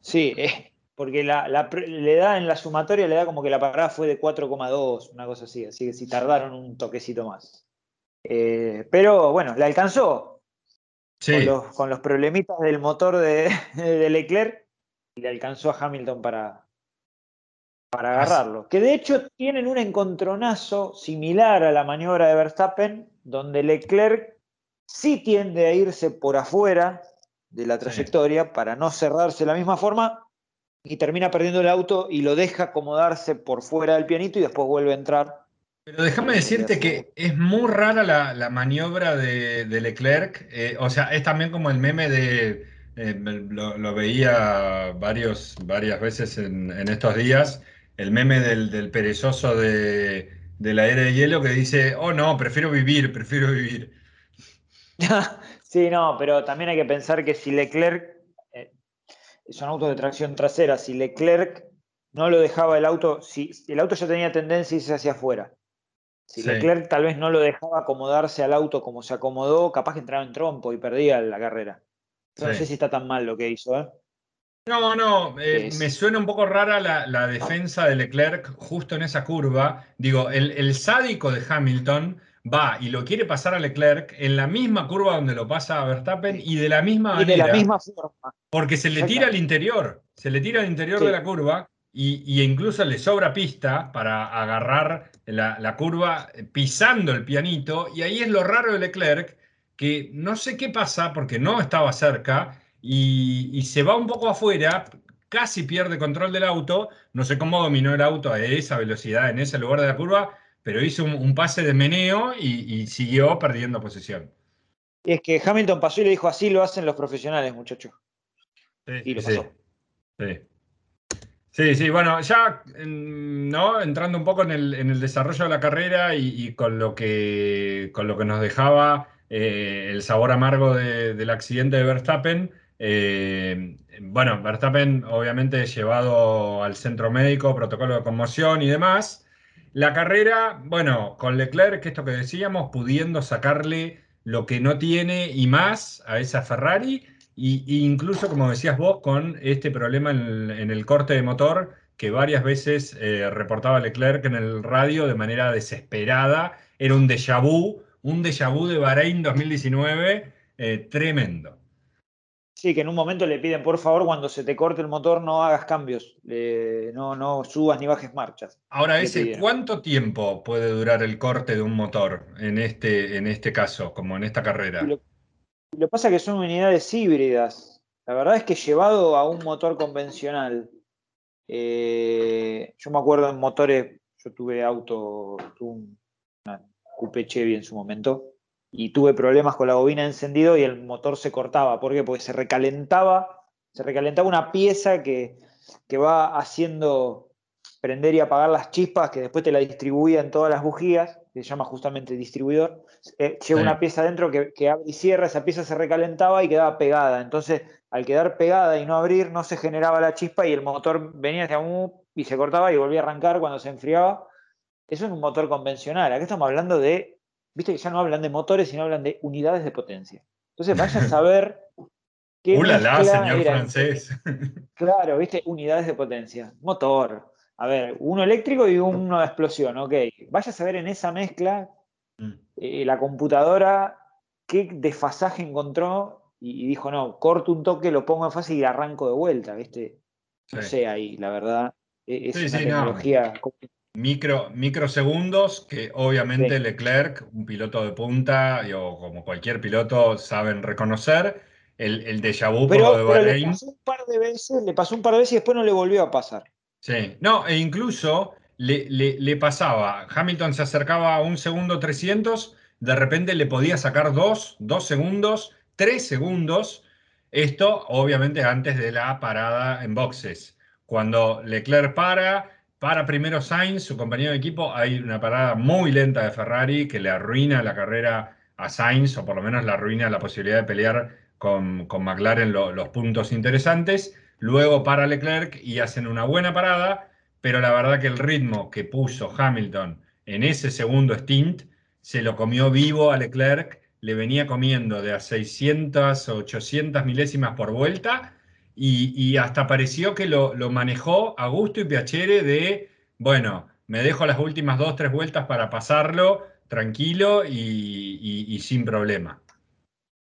Sí, eh, porque la, la, le da en la sumatoria, le da como que la parada fue de cuatro coma dos, una cosa así, así que sí tardaron un toquecito más. Eh, pero bueno, la alcanzó. Sí. Con los, con los problemitas del motor de, de Leclerc, le alcanzó a Hamilton para, para agarrarlo. Que de hecho tienen un encontronazo similar a la maniobra de Verstappen, donde Leclerc sí tiende a irse por afuera de la trayectoria, sí, para no cerrarse de la misma forma, y termina perdiendo el auto y lo deja acomodarse por fuera del pianito y después vuelve a entrar. Pero déjame decirte que es muy rara la, la maniobra de, de Leclerc. Eh, o sea, es también como el meme de... Eh, lo, lo veía varios, varias veces en, en estos días, el meme del, del perezoso de, de la era de hielo que dice, oh no, prefiero vivir, prefiero vivir. Sí, no, pero también hay que pensar que si Leclerc... son autos de tracción trasera, si Leclerc no lo dejaba el auto, si el auto ya tenía tendencia a irse hacia afuera, si sí. Leclerc tal vez no lo dejaba acomodarse al auto como se acomodó, capaz que entraba en trompo y perdía la carrera. Sí. No sé si está tan mal lo que hizo, ¿eh? No, no, eh, me suena un poco rara la, la defensa de Leclerc justo en esa curva. Digo, el, el sádico de Hamilton va y lo quiere pasar a Leclerc en la misma curva donde lo pasa a Verstappen y de la misma manera. Y de la misma forma. Porque se le tira al interior, se le tira al interior, sí, de la curva y, y incluso le sobra pista para agarrar la, la curva pisando el pianito, y ahí es lo raro de Leclerc, que no sé qué pasa porque no estaba cerca y, y se va un poco afuera, casi pierde control del auto, no sé cómo dominó el auto a esa velocidad en ese lugar de la curva, pero hizo un, un pase de meneo y, y siguió perdiendo posición. Y es que Hamilton pasó y le dijo, así lo hacen los profesionales, muchachos. Sí, y lo pasó. Sí, sí, sí, sí, bueno, ya no entrando un poco en el, en el desarrollo de la carrera y, y con, lo que, con lo que nos dejaba eh, el sabor amargo de, del accidente de Verstappen. Eh, bueno, Verstappen obviamente llevado al centro médico, protocolo de conmoción y demás. La carrera, bueno, con Leclerc, esto que decíamos, pudiendo sacarle lo que no tiene y más a esa Ferrari, y, y incluso, como decías vos, con este problema en, en el corte de motor que varias veces eh, reportaba Leclerc en el radio de manera desesperada. Era un déjà vu, un déjà vu de Bahrein dos mil diecinueve, eh, tremendo. Sí, que en un momento le piden, por favor, cuando se te corte el motor no hagas cambios, eh, no, no subas ni bajes marchas. Ahora, ese, ¿cuánto tiempo puede durar el corte de un motor en este, en este caso, como en esta carrera? Lo que pasa es que son unidades híbridas. La verdad es que llevado a un motor convencional, eh, yo me acuerdo en motores, yo tuve auto, tuve una Coupé Chevy en su momento, y tuve problemas con la bobina de encendido y el motor se cortaba. ¿Por qué? Porque se recalentaba, se recalentaba una pieza que, que va haciendo prender y apagar las chispas, que después te la distribuía en todas las bujías, que se llama justamente distribuidor. Eh, lleva, sí, una pieza adentro que, que abre y cierra, esa pieza se recalentaba y quedaba pegada. Entonces, al quedar pegada y no abrir, no se generaba la chispa y el motor venía hacia un... y se cortaba y volvía a arrancar cuando se enfriaba. Eso es un motor convencional. Acá estamos hablando de... Viste que ya no hablan de motores, sino hablan de unidades de potencia. Entonces vayan a saber qué ¡ulala, señor era francés! Claro, viste, unidades de potencia. Motor. A ver, uno eléctrico y uno de explosión, ok. Vaya a saber en esa mezcla, eh, la computadora, qué desfasaje encontró y dijo, no, corto un toque, lo pongo en fase y arranco de vuelta, ¿viste? Sí. No sé ahí, la verdad. Es sí, una sí, tecnología... No. Micro, microsegundos que obviamente sí. Leclerc, un piloto de punta, o como cualquier piloto, saben reconocer. El, el déjà vu pero, por lo de Bahrein. Le pasó un par de veces, le pasó un par de veces y después no le volvió a pasar. Sí, no, e incluso le, le, le pasaba. Hamilton se acercaba a un segundo trescientos, de repente le podía sacar dos, dos segundos, tres segundos. Esto, obviamente, antes de la parada en boxes. Cuando Leclerc para, para primero Sainz, su compañero de equipo, hay una parada muy lenta de Ferrari que le arruina la carrera a Sainz, o por lo menos le arruina la posibilidad de pelear Con, con McLaren lo, los puntos interesantes. Luego para Leclerc y hacen una buena parada, pero la verdad que el ritmo que puso Hamilton en ese segundo stint se lo comió vivo a Leclerc, le venía comiendo de a seiscientas, ochocientas milésimas por vuelta y, y hasta pareció que lo, lo manejó a gusto y piacere de, bueno, me dejo las últimas dos, tres vueltas para pasarlo tranquilo y, y, y sin problema.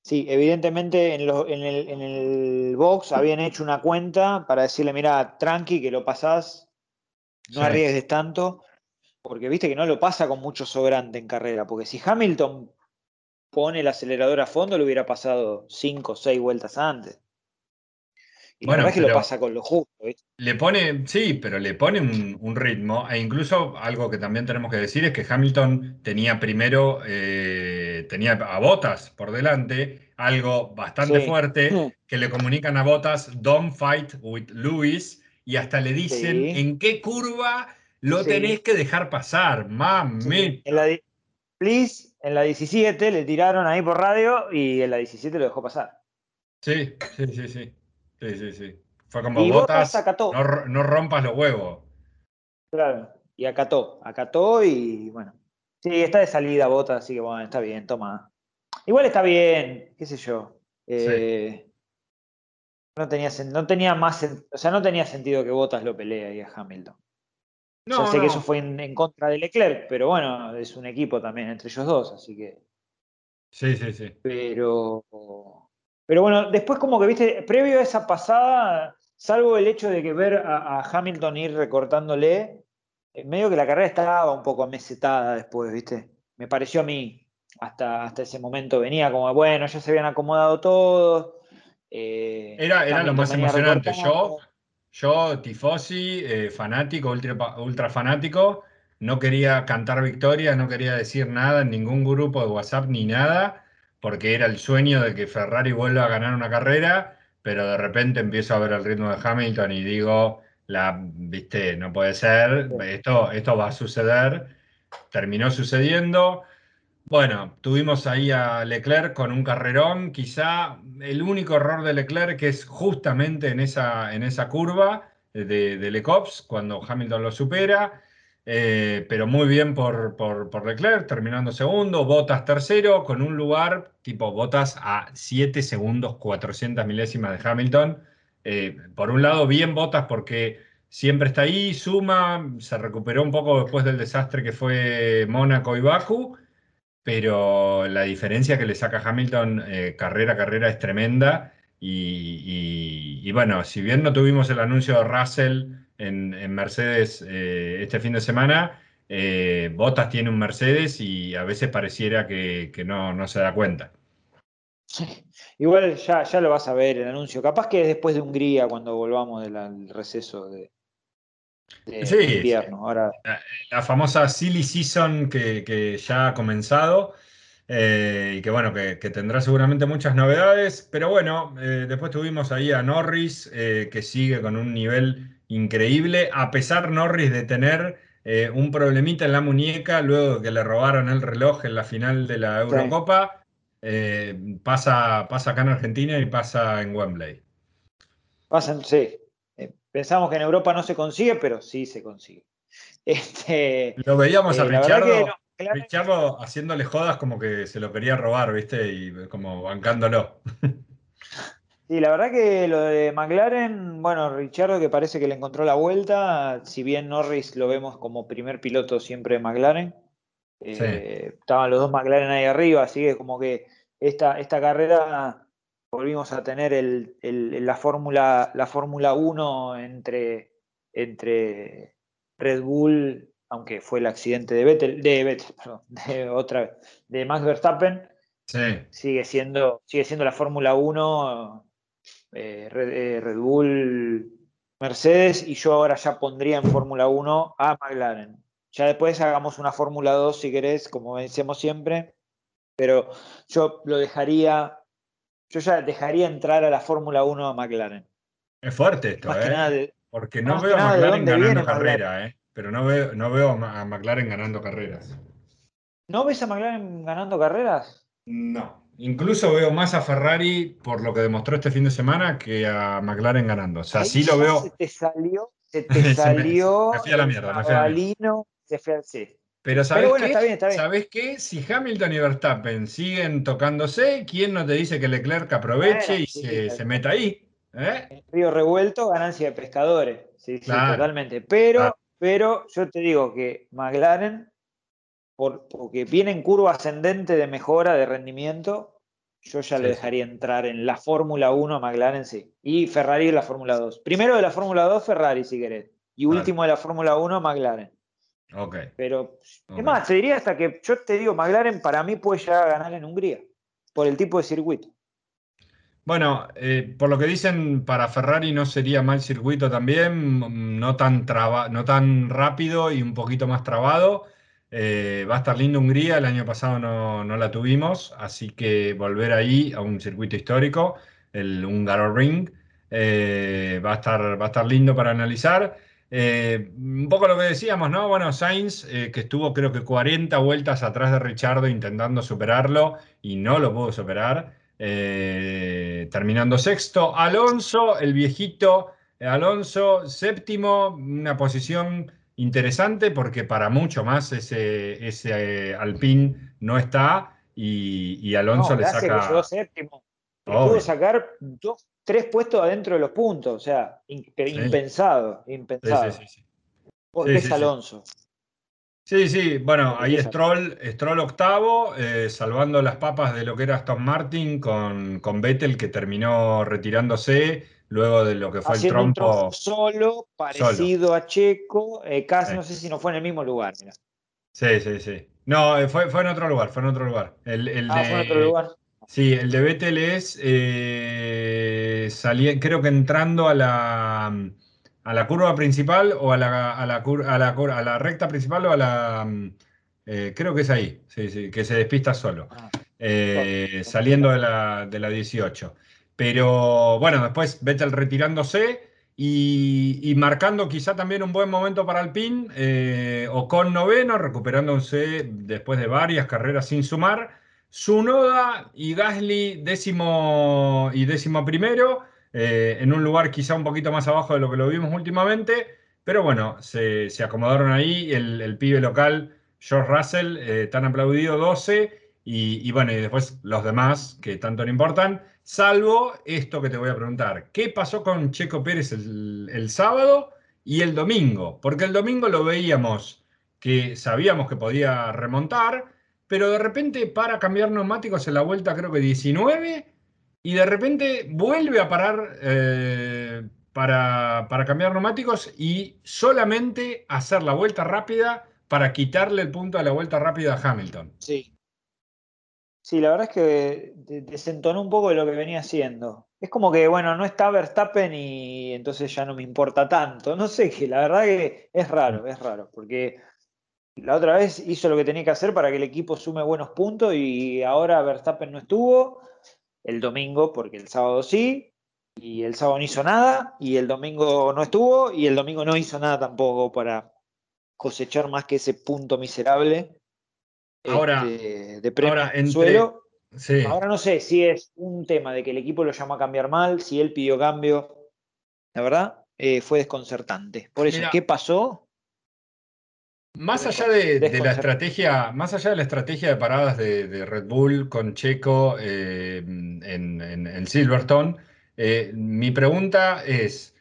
Sí, evidentemente en, lo, en, el, en el box habían hecho una cuenta para decirle, mira, tranqui, que lo pasás, no sí. arriesgues tanto, porque viste que no lo pasa con mucho sobrante en carrera, porque si Hamilton pone el acelerador a fondo, lo hubiera pasado cinco o seis vueltas antes. Y bueno, la verdad es que lo pasa con lo justo, ¿viste? Le pone, sí, pero le pone un, un ritmo, e incluso algo que también tenemos que decir es que Hamilton tenía primero... Eh, tenía a Bottas por delante, algo bastante sí. fuerte, que le comunican a Bottas, don't fight with Lewis, y hasta le dicen sí. en qué curva lo sí. tenés que dejar pasar, mami. Sí. En la Please, en la diecisiete le tiraron ahí por radio y en la diecisiete lo dejó pasar. Sí, sí, sí, sí. sí, sí, sí. Fue como y Bottas, acató. No, no rompas los huevos. Claro, y acató, acató y bueno. Sí, está de salida Bottas, así que bueno, está bien, toma. Igual está bien, qué sé yo. Eh, sí. No tenía, no tenía más, o sea, no tenía sentido que Bottas lo pelee ahí a Hamilton. No, o sea, sé no. que eso fue en, en contra de Leclerc, pero bueno, es un equipo también entre ellos dos, así que. Sí, sí, sí. Pero, pero bueno, después como que viste, previo a esa pasada, salvo el hecho de que ver a, a Hamilton ir recortándole. En medio que la carrera estaba un poco amesetada después, ¿viste? Me pareció a mí, hasta, hasta ese momento venía como, bueno, ya se habían acomodado todos. Eh, era era lo más emocionante. Yo, yo tifosi, eh, fanático, ultra, ultra fanático, no quería cantar victoria, no quería decir nada en ningún grupo de WhatsApp ni nada, porque era el sueño de que Ferrari vuelva a ganar una carrera, pero de repente empiezo a ver el ritmo de Hamilton y digo... La, viste, no puede ser, esto, esto va a suceder, terminó sucediendo. Bueno, tuvimos ahí a Leclerc con un carrerón, quizá el único error de Leclerc que es justamente en esa, en esa curva de, de Le Copse, cuando Hamilton lo supera, eh, pero muy bien por, por, por Leclerc, terminando segundo, Bottas tercero, con un lugar tipo Bottas a siete segundos, cuatrocientas milésimas de Hamilton. Eh, por un lado, bien Bottas porque siempre está ahí, suma, se recuperó un poco después del desastre que fue Mónaco y Bakú, pero la diferencia que le saca Hamilton eh, carrera a carrera es tremenda y, y, y bueno, si bien no tuvimos el anuncio de Russell en, en Mercedes eh, este fin de semana, eh, Bottas tiene un Mercedes y a veces pareciera que, que no, no se da cuenta. Sí. Igual ya, ya lo vas a ver el anuncio. Capaz que es después de Hungría cuando volvamos del receso de, de sí, invierno. Ahora... La, la famosa silly season que, que ya ha comenzado eh, y que bueno, que, que tendrá seguramente muchas novedades. Pero bueno, eh, después tuvimos ahí a Norris eh, que sigue con un nivel increíble. A pesar Norris de tener eh, un problemita en la muñeca luego de que le robaron el reloj en la final de la Eurocopa. Sí. Eh, pasa, pasa acá en Argentina y pasa en Wembley. Pasan, sí. Pensamos que en Europa no se consigue, pero sí se consigue. Este, lo veíamos eh, a Richardo, no, claro. Richardo haciéndole jodas como que se lo quería robar, ¿viste? Y como bancándolo. Sí, la verdad que lo de McLaren, bueno, Richardo que parece que le encontró la vuelta, si bien Norris lo vemos como primer piloto siempre de McLaren. Eh, sí. Estaban los dos McLaren ahí arriba, así que como que esta, esta carrera volvimos a tener el, el, la Fórmula la Fórmula uno entre, entre Red Bull, aunque fue el accidente de Vettel, de Vettel, perdón, de otra vez, de Max Verstappen. Sí. Sigue siendo, sigue siendo la Fórmula uno, eh, Red, eh, Red Bull, Mercedes, y yo ahora ya pondría en Fórmula uno a McLaren. Ya después hagamos una Fórmula dos si querés, como decimos siempre, pero yo lo dejaría, yo ya dejaría entrar a la Fórmula uno a McLaren. Es fuerte esto, más eh. Que nada de, porque no veo a McLaren ganando carreras, eh. Pero no veo, no veo a McLaren ganando carreras. ¿No ves a McLaren ganando carreras? No. Incluso veo más a Ferrari, por lo que demostró este fin de semana, que a McLaren ganando. O sea, ahí sí lo veo. Se te salió, se te salió. Se me, me fui a la mierda, me fui a la mierda. Se fue al C. Pero ¿sabés Pero bueno, qué? Está bien, está bien. ¿Sabés qué? Si Hamilton y Verstappen siguen tocándose, ¿quién no te dice que Leclerc aproveche ver, y sí, se, sí, se meta ahí? ¿Eh? El río revuelto, ganancia de pescadores. Sí, claro. Sí, totalmente. Pero... Claro. Pero yo te digo que McLaren, por, porque viene en curva ascendente de mejora, de rendimiento, yo ya sí. le dejaría entrar en la Fórmula uno a McLaren, sí. Y Ferrari en la Fórmula dos. Primero de la Fórmula dos, Ferrari, si querés. Y vale. Último de la Fórmula uno, McLaren. Ok. Pero, okay. Es más, te diría hasta que, yo te digo, McLaren para mí puede llegar a ganar en Hungría, por el tipo de circuito. Bueno, eh, por lo que dicen, para Ferrari no sería mal circuito también, no tan, traba, no tan rápido y un poquito más trabado. Eh, va a estar lindo Hungría, el año pasado no, no la tuvimos, así que volver ahí a un circuito histórico, el Hungaroring, eh, va, a estar, va a estar lindo para analizar. Eh, un poco lo que decíamos, ¿no? Bueno, Sainz, eh, que estuvo creo que cuarenta vueltas atrás de Ricciardo intentando superarlo y no lo pudo superar. Eh, terminando sexto, Alonso, el viejito Alonso, séptimo, una posición interesante porque para mucho más ese, ese Alpine no está y, y Alonso no, le saca... Que llegó séptimo. Pudo sacar dos, tres puestos adentro de los puntos, o sea, in, sí. impensado, impensado. Sí, sí, sí, sí. Vos sí, ves sí, Alonso. Sí. Sí, sí, bueno, ahí Stroll, Stroll octavo, eh, salvando las papas de lo que era Aston Martin con, con Vettel, que terminó retirándose luego de lo que fue haciendo el trompo. Un solo, parecido solo. A Checo, eh, casi eh. no sé si no fue en el mismo lugar. Mira. Sí, sí, sí. No, fue, fue en otro lugar, fue en otro lugar. El, el ah, de, fue en otro lugar. Sí, el de Vettel es, eh, salía, creo que entrando a la... ¿A la curva principal o a la, a la, a la, a la recta principal o a la... Eh, creo que es ahí, sí, sí, que se despista solo, eh, saliendo de la, de la dieciocho. Pero bueno, después Vettel retirándose y, y marcando quizá también un buen momento para Alpine, eh, Ocon noveno, recuperándose después de varias carreras sin sumar, Tsunoda y Gasly décimo y décimo primero, Eh, en un lugar quizá un poquito más abajo de lo que lo vimos últimamente, pero bueno, se, se acomodaron ahí, el, el pibe local, George Russell, eh, tan aplaudido, doce, y, y bueno, y después los demás que tanto le importan, salvo esto que te voy a preguntar, ¿qué pasó con Checo Pérez el, el sábado y el domingo? Porque el domingo lo veíamos, que sabíamos que podía remontar, pero de repente para cambiar neumáticos en la vuelta creo que diecinueve... Y de repente vuelve a parar eh, para, para cambiar neumáticos y solamente hacer la vuelta rápida para quitarle el punto a la vuelta rápida a Hamilton. Sí, sí, la verdad es que desentonó un poco de lo que venía haciendo. Es como que, bueno, no está Verstappen y entonces ya no me importa tanto. No sé, que la verdad que es raro, es raro, porque... La otra vez hizo lo que tenía que hacer para que el equipo sume buenos puntos y ahora Verstappen no estuvo... El domingo, porque el sábado sí, y el sábado no hizo nada, y el domingo no estuvo, y el domingo no hizo nada tampoco para cosechar más que ese punto miserable ahora, este, de premio ahora, en el suelo. Sí. Ahora no sé si es un tema de que el equipo lo llamó a cambiar mal, si él pidió cambio. La verdad, eh, fue desconcertante. Por eso, mira, ¿qué pasó? Más allá de, de la estrategia, más allá de la estrategia de paradas de, de Red Bull con Checo eh, en, en, en Silverstone, eh, mi pregunta es,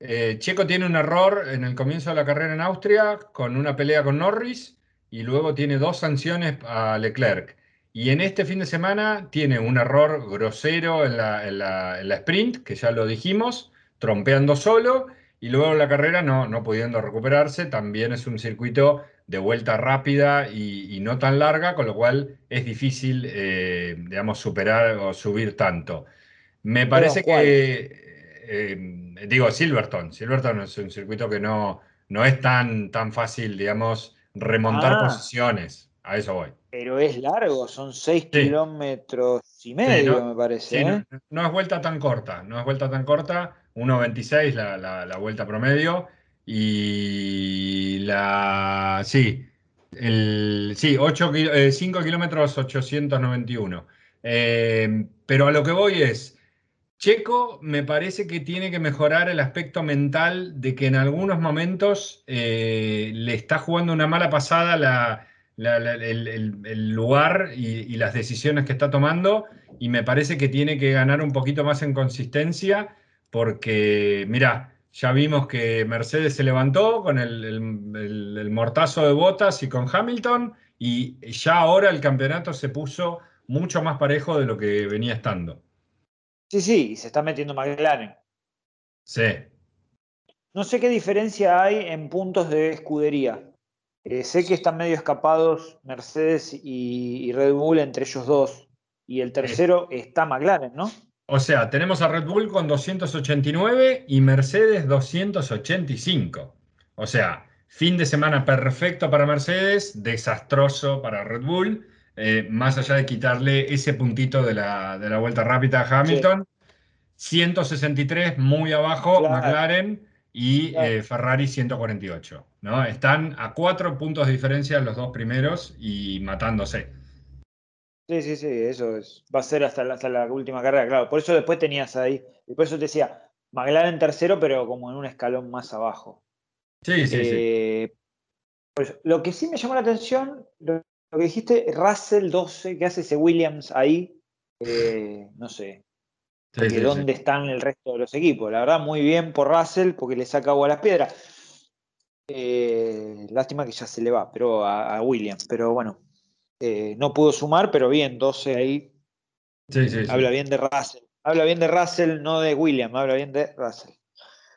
eh, Checo tiene un error en el comienzo de la carrera en Austria con una pelea con Norris y luego tiene dos sanciones a Leclerc. Y en este fin de semana tiene un error grosero en la, en la, en la sprint, que ya lo dijimos, trompeando solo, y luego en la carrera no, no pudiendo recuperarse. También es un circuito de vuelta rápida y, y no tan larga, con lo cual es difícil, eh, digamos, superar o subir tanto. Me parece Pero, que... Eh, digo, Silverstone. Silverstone es un circuito que no, no es tan, tan fácil, digamos, remontar ah. posiciones. A eso voy. Pero es largo, son seis sí. kilómetros y medio, sí, no, me parece. Sí, ¿eh? no, no es vuelta tan corta, no es vuelta tan corta, uno veintiséis la, la, la vuelta promedio, y la... sí, el, sí ocho, eh, cinco kilómetros ochocientos noventa y uno. Eh, pero a lo que voy es, Checo me parece que tiene que mejorar el aspecto mental de que en algunos momentos eh, le está jugando una mala pasada la... La, la, el, el, el lugar y, y las decisiones que está tomando, y me parece que tiene que ganar un poquito más en consistencia, porque, mirá, ya vimos que Mercedes se levantó con el, el, el, el mortazo de Bottas y con Hamilton, y ya ahora el campeonato se puso mucho más parejo de lo que venía estando. Sí, sí, y se está metiendo McLaren. Sí. No sé qué diferencia hay en puntos de escudería. Eh, sé que están medio escapados Mercedes y, y Red Bull entre ellos dos. Y el tercero eh, está McLaren, ¿no? O sea, tenemos a Red Bull con doscientos ochenta y nueve y Mercedes doscientos ochenta y cinco. O sea, fin de semana perfecto para Mercedes, desastroso para Red Bull, eh, más allá de quitarle ese puntito de la, de la vuelta rápida a Hamilton. Sí. ciento sesenta y tres, muy abajo, claro. McLaren. Y eh, Ferrari ciento cuarenta y ocho, ¿no? Están a cuatro puntos de diferencia los dos primeros y matándose. Sí, sí, sí, eso es. Va a ser hasta la, hasta la última carrera, claro. Por eso después tenías ahí, y por eso te decía, McLaren tercero, pero como en un escalón más abajo. Sí, sí, eh, sí. Pues, lo que sí me llamó la atención, lo, lo que dijiste, Russell doce, ¿qué hace ese Williams ahí? Eh, no sé. Sí, sí, dónde sí. están el resto de los equipos. La verdad, muy bien por Russell, porque le saca agua a las piedras. Eh, lástima que ya se le va pero a, a Williams, pero bueno, eh, no pudo sumar, pero bien, doce ahí. Sí, sí, habla sí. bien de Russell. Habla bien de Russell, no de Williams, habla bien de Russell.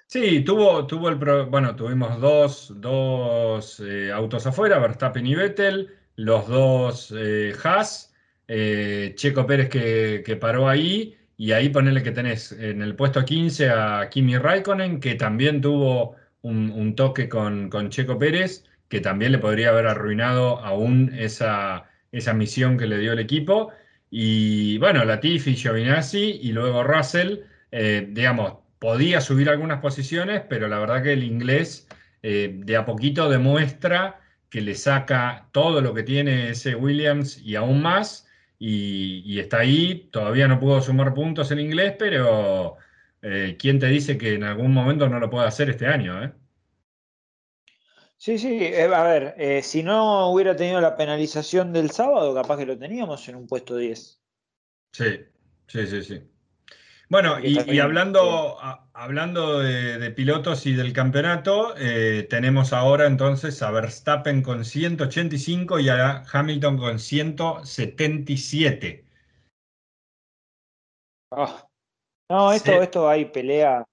Sí, tuvo, tuvo el pro, bueno, tuvimos dos, dos eh, autos afuera, Verstappen y Vettel, los dos eh, Haas, eh, Checo Pérez que, que paró ahí. Y ahí ponele que tenés en el puesto quince a Kimi Raikkonen, que también tuvo un, un toque con, con Checo Pérez, que también le podría haber arruinado aún esa, esa misión que le dio el equipo. Y bueno, Latifi, Giovinazzi y luego Russell, eh, digamos, podía subir algunas posiciones, pero la verdad que el inglés eh, de a poquito demuestra que le saca todo lo que tiene ese Williams y aún más. Y, y está ahí, todavía no pudo sumar puntos en inglés, pero eh, ¿quién te dice que en algún momento no lo pueda hacer este año? ¿Eh? Sí, sí, eh, a ver, eh, si no hubiera tenido la penalización del sábado, capaz que lo teníamos en un puesto diez. Sí, sí, sí, sí. Bueno, y, y hablando, a, hablando de, de pilotos y del campeonato, eh, tenemos ahora entonces a Verstappen con ciento ochenta y cinco y a Hamilton con ciento setenta y siete. Oh. No, esto, se, esto hay pelea.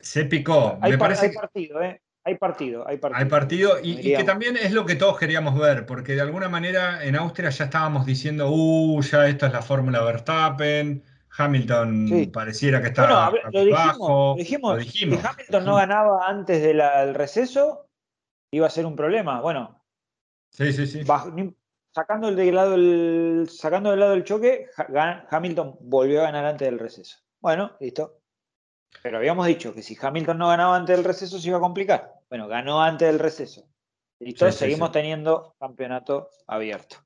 Se picó. Hay, Me par, parece hay que... partido, ¿eh? Hay partido, hay partido. Hay partido y, y que también es lo que todos queríamos ver, porque de alguna manera en Austria ya estábamos diciendo, uh, ya esto es la fórmula Verstappen. Hamilton sí. pareciera que estaba bueno, lo dijimos, bajo. Lo dijimos, lo dijimos. Si Hamilton no ganaba antes del de receso, iba a ser un problema. Bueno, sí, sí, sí. Bajo, sacando, el de lado el, sacando del lado el choque, Hamilton volvió a ganar antes del receso. Bueno, listo. Pero habíamos dicho que si Hamilton no ganaba antes del receso, se iba a complicar. Bueno, ganó antes del receso. Listo, sí, sí, seguimos sí. teniendo campeonato abierto.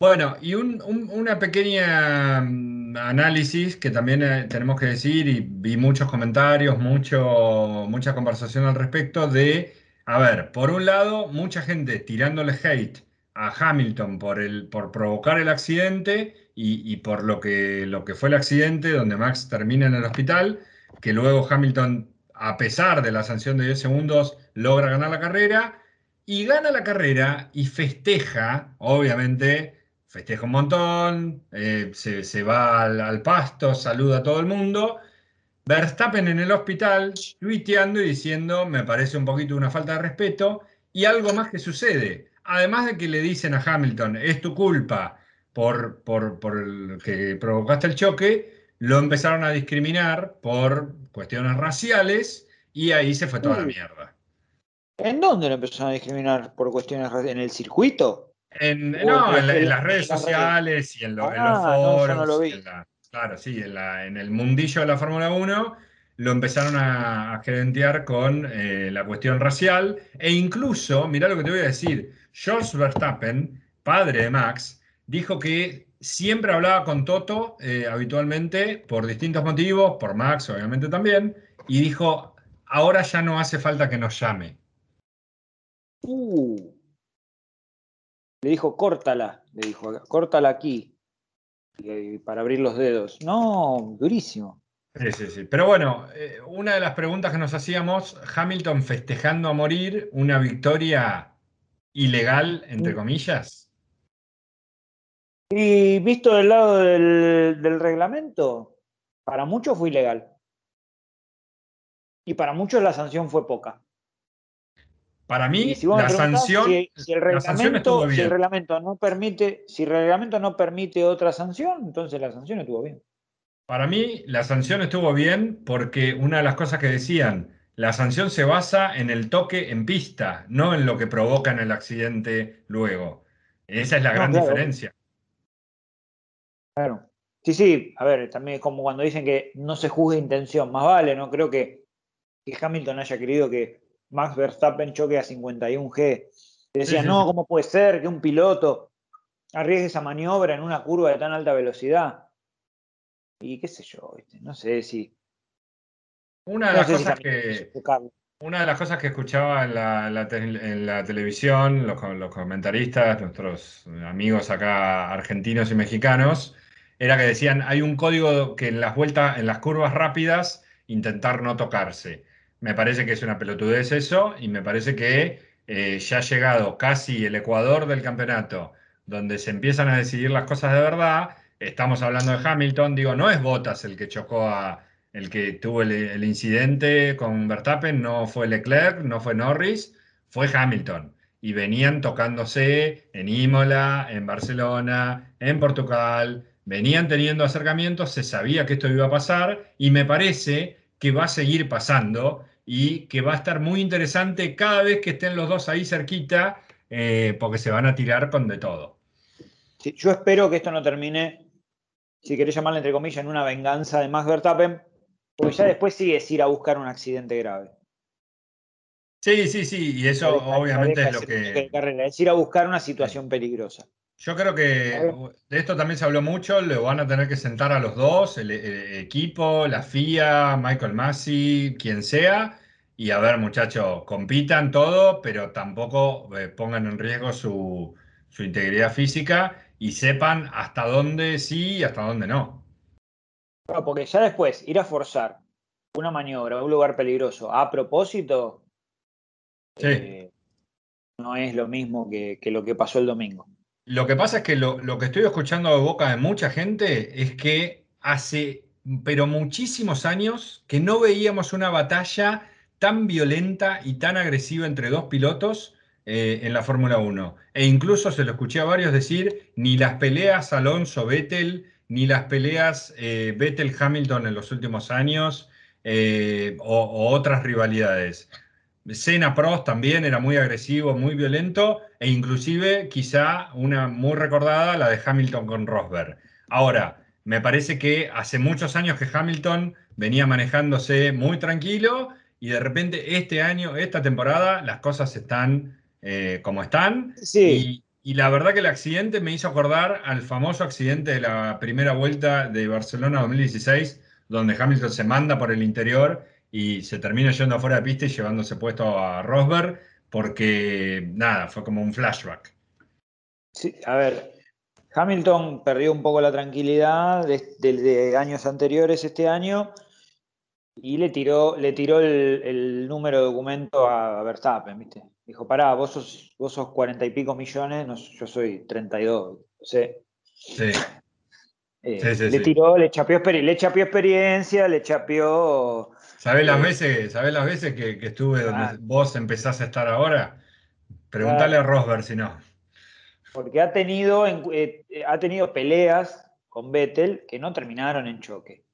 Bueno, y un, un, una pequeña análisis que también eh, tenemos que decir, y vi muchos comentarios, mucho, mucha conversación al respecto de, a ver, por un lado, mucha gente tirándole hate a Hamilton por, el, por provocar el accidente y, y por lo que, lo que fue el accidente donde Max termina en el hospital, que luego Hamilton, a pesar de la sanción de diez segundos, logra ganar la carrera, y gana la carrera y festeja, obviamente, festeja un montón, eh, se, se va al, al pasto, saluda a todo el mundo. Verstappen en el hospital, tuiteando y diciendo, me parece un poquito una falta de respeto, y algo más que sucede. Además de que le dicen a Hamilton, es tu culpa por, por, por el que provocaste el choque, lo empezaron a discriminar por cuestiones raciales y ahí se fue toda la mierda. ¿En dónde lo empezaron a discriminar por cuestiones raciales? ¿En el circuito? En, no, en, la, en las redes sociales y en, lo, ah, en los foros. No, yo no lo vi. En la, claro, sí, en, la, en el mundillo de la Fórmula uno lo empezaron a, a gerentear con eh, la cuestión racial. E incluso, mirá lo que te voy a decir, George Verstappen, padre de Max, dijo que siempre hablaba con Toto eh, habitualmente por distintos motivos, por Max obviamente también, y dijo, ahora ya no hace falta que nos llame. Uh. Le dijo, córtala, le dijo, córtala aquí, para abrir los dedos. No, durísimo. Sí, sí, sí. Pero bueno, eh, una de las preguntas que nos hacíamos, Hamilton festejando a morir una victoria ilegal, entre comillas. Y visto del lado del, del reglamento, para muchos fue ilegal. Y para muchos la sanción fue poca. Para mí, si la sanción, si, si el reglamento, si el reglamento no permite, si el reglamento no permite otra sanción, entonces la sanción estuvo bien. Para mí, la sanción estuvo bien porque una de las cosas que decían, la sanción se basa en el toque en pista, no en lo que provoca en el accidente luego. Esa es la no, gran claro. diferencia. Claro. Sí, sí. A ver, también es como cuando dicen que no se juzga intención. Más vale, no creo que, que Hamilton haya querido que Max Verstappen choque a cincuenta y uno G. Decía, sí, sí. no, ¿cómo puede ser que un piloto arriesgue esa maniobra en una curva de tan alta velocidad? Y qué sé yo, ¿viste? No sé si... Una de, no las cosas si que, una de las cosas que escuchaba en la, la, te, en la televisión, los, los comentaristas, nuestros amigos acá argentinos y mexicanos, era que decían, hay un código que en las vueltas, en las curvas rápidas, intentar no tocarse. Me parece que es una pelotudez eso y me parece que eh, ya ha llegado casi el Ecuador del campeonato, donde se empiezan a decidir las cosas de verdad. Estamos hablando de Hamilton, digo, no es Bottas el que chocó a, el que tuvo el, el incidente con Verstappen, no fue Leclerc, no fue Norris, fue Hamilton. Y venían tocándose en Imola, en Barcelona, en Portugal, venían teniendo acercamientos, se sabía que esto iba a pasar y me parece que va a seguir pasando y que va a estar muy interesante cada vez que estén los dos ahí cerquita, eh, porque se van a tirar con de todo. Sí, yo espero que esto no termine, si querés llamarle entre comillas, en una venganza de Max Verstappen, porque ya después sí es ir a buscar un accidente grave. Sí, sí, sí, y eso deja, obviamente es lo que... Carrera, es ir a buscar una situación sí. peligrosa. Yo creo que de esto también se habló mucho, lo van a tener que sentar a los dos, el, el equipo, la F I A, Michael Masi, quien sea, y a ver muchachos, compitan todo, pero tampoco eh, pongan en riesgo su, su integridad física y sepan hasta dónde sí y hasta dónde no. Claro, porque ya después ir a forzar una maniobra a un lugar peligroso a propósito sí. eh, no es lo mismo que, que lo que pasó el domingo. Lo que pasa es que lo, lo que estoy escuchando de boca de mucha gente es que hace pero muchísimos años que no veíamos una batalla tan violenta y tan agresiva entre dos pilotos eh, en la Fórmula uno. E incluso se lo escuché a varios decir, ni las peleas Alonso-Vettel, ni las peleas eh, Vettel-Hamilton en los últimos años, eh, o, o otras rivalidades. Senna Prost también era muy agresivo, muy violento, e inclusive quizá una muy recordada, la de Hamilton con Rosberg. Ahora, me parece que hace muchos años que Hamilton venía manejándose muy tranquilo y de repente este año, esta temporada, las cosas están eh, como están. Sí. Y, y la verdad que el accidente me hizo acordar al famoso accidente de la primera vuelta de Barcelona dos mil dieciséis, donde Hamilton se manda por el interior y se termina yendo afuera de pista y llevándose puesto a Rosberg, porque nada, fue como un flashback. Sí, a ver, Hamilton perdió un poco la tranquilidad desde de años anteriores este año y le tiró, le tiró el, el número de documento a Verstappen, ¿viste? Dijo, pará, vos sos, vos sos cuarenta y pico millones, no, yo soy treinta y dos. Sí. Sí. Eh, sí, sí, le tiró, sí. le chapeó le chapeó experiencia, le chapeó... ¿Sabés las veces, ¿sabés las veces que, que estuve donde ah. vos empezás a estar ahora? Preguntale ah. a Rosberg si no. Porque ha tenido, eh, ha tenido peleas con Vettel que no terminaron en choque.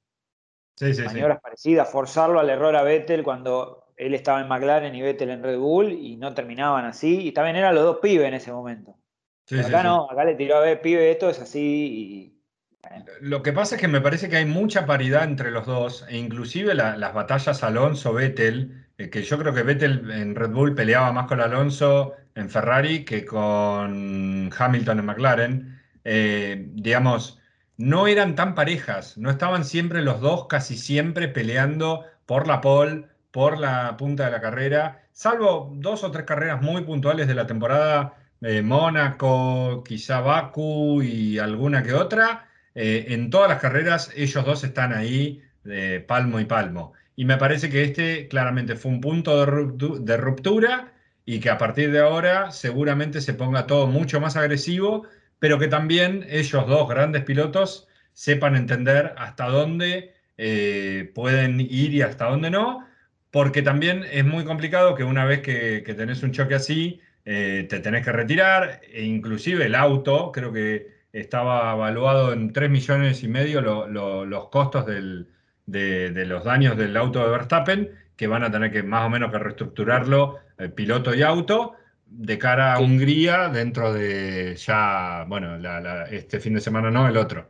Sí, sí, maniobras sí. parecidas, forzarlo al error a Vettel cuando él estaba en McLaren y Vettel en Red Bull y no terminaban así, y también eran los dos pibes en ese momento. Sí, acá sí, no, sí. acá le tiró a ver, pibe, esto es así. Y, bueno. Lo que pasa es que me parece que hay mucha paridad entre los dos, e inclusive la, las batallas Alonso-Vettel, eh, que yo creo que Vettel en Red Bull peleaba más con Alonso en Ferrari que con Hamilton en McLaren, eh, digamos... no eran tan parejas, no estaban siempre los dos, casi siempre peleando por la pole, por la punta de la carrera, salvo dos o tres carreras muy puntuales de la temporada, eh, Mónaco, quizá Bakú y alguna que otra, eh, en todas las carreras ellos dos están ahí de palmo y palmo. Y me parece que este claramente fue un punto de ruptu- de ruptura y que a partir de ahora seguramente se ponga todo mucho más agresivo, pero que también ellos dos grandes pilotos sepan entender hasta dónde eh, pueden ir y hasta dónde no, porque también es muy complicado que una vez que, que tenés un choque así, eh, te tenés que retirar, e inclusive el auto, creo que estaba evaluado en tres millones y medio lo, lo, los costos del, de, de los daños del auto de Verstappen, que van a tener que más o menos que reestructurarlo, eh, piloto y auto, de cara a Hungría, dentro de ya, bueno, la, la, este fin de semana no, el otro.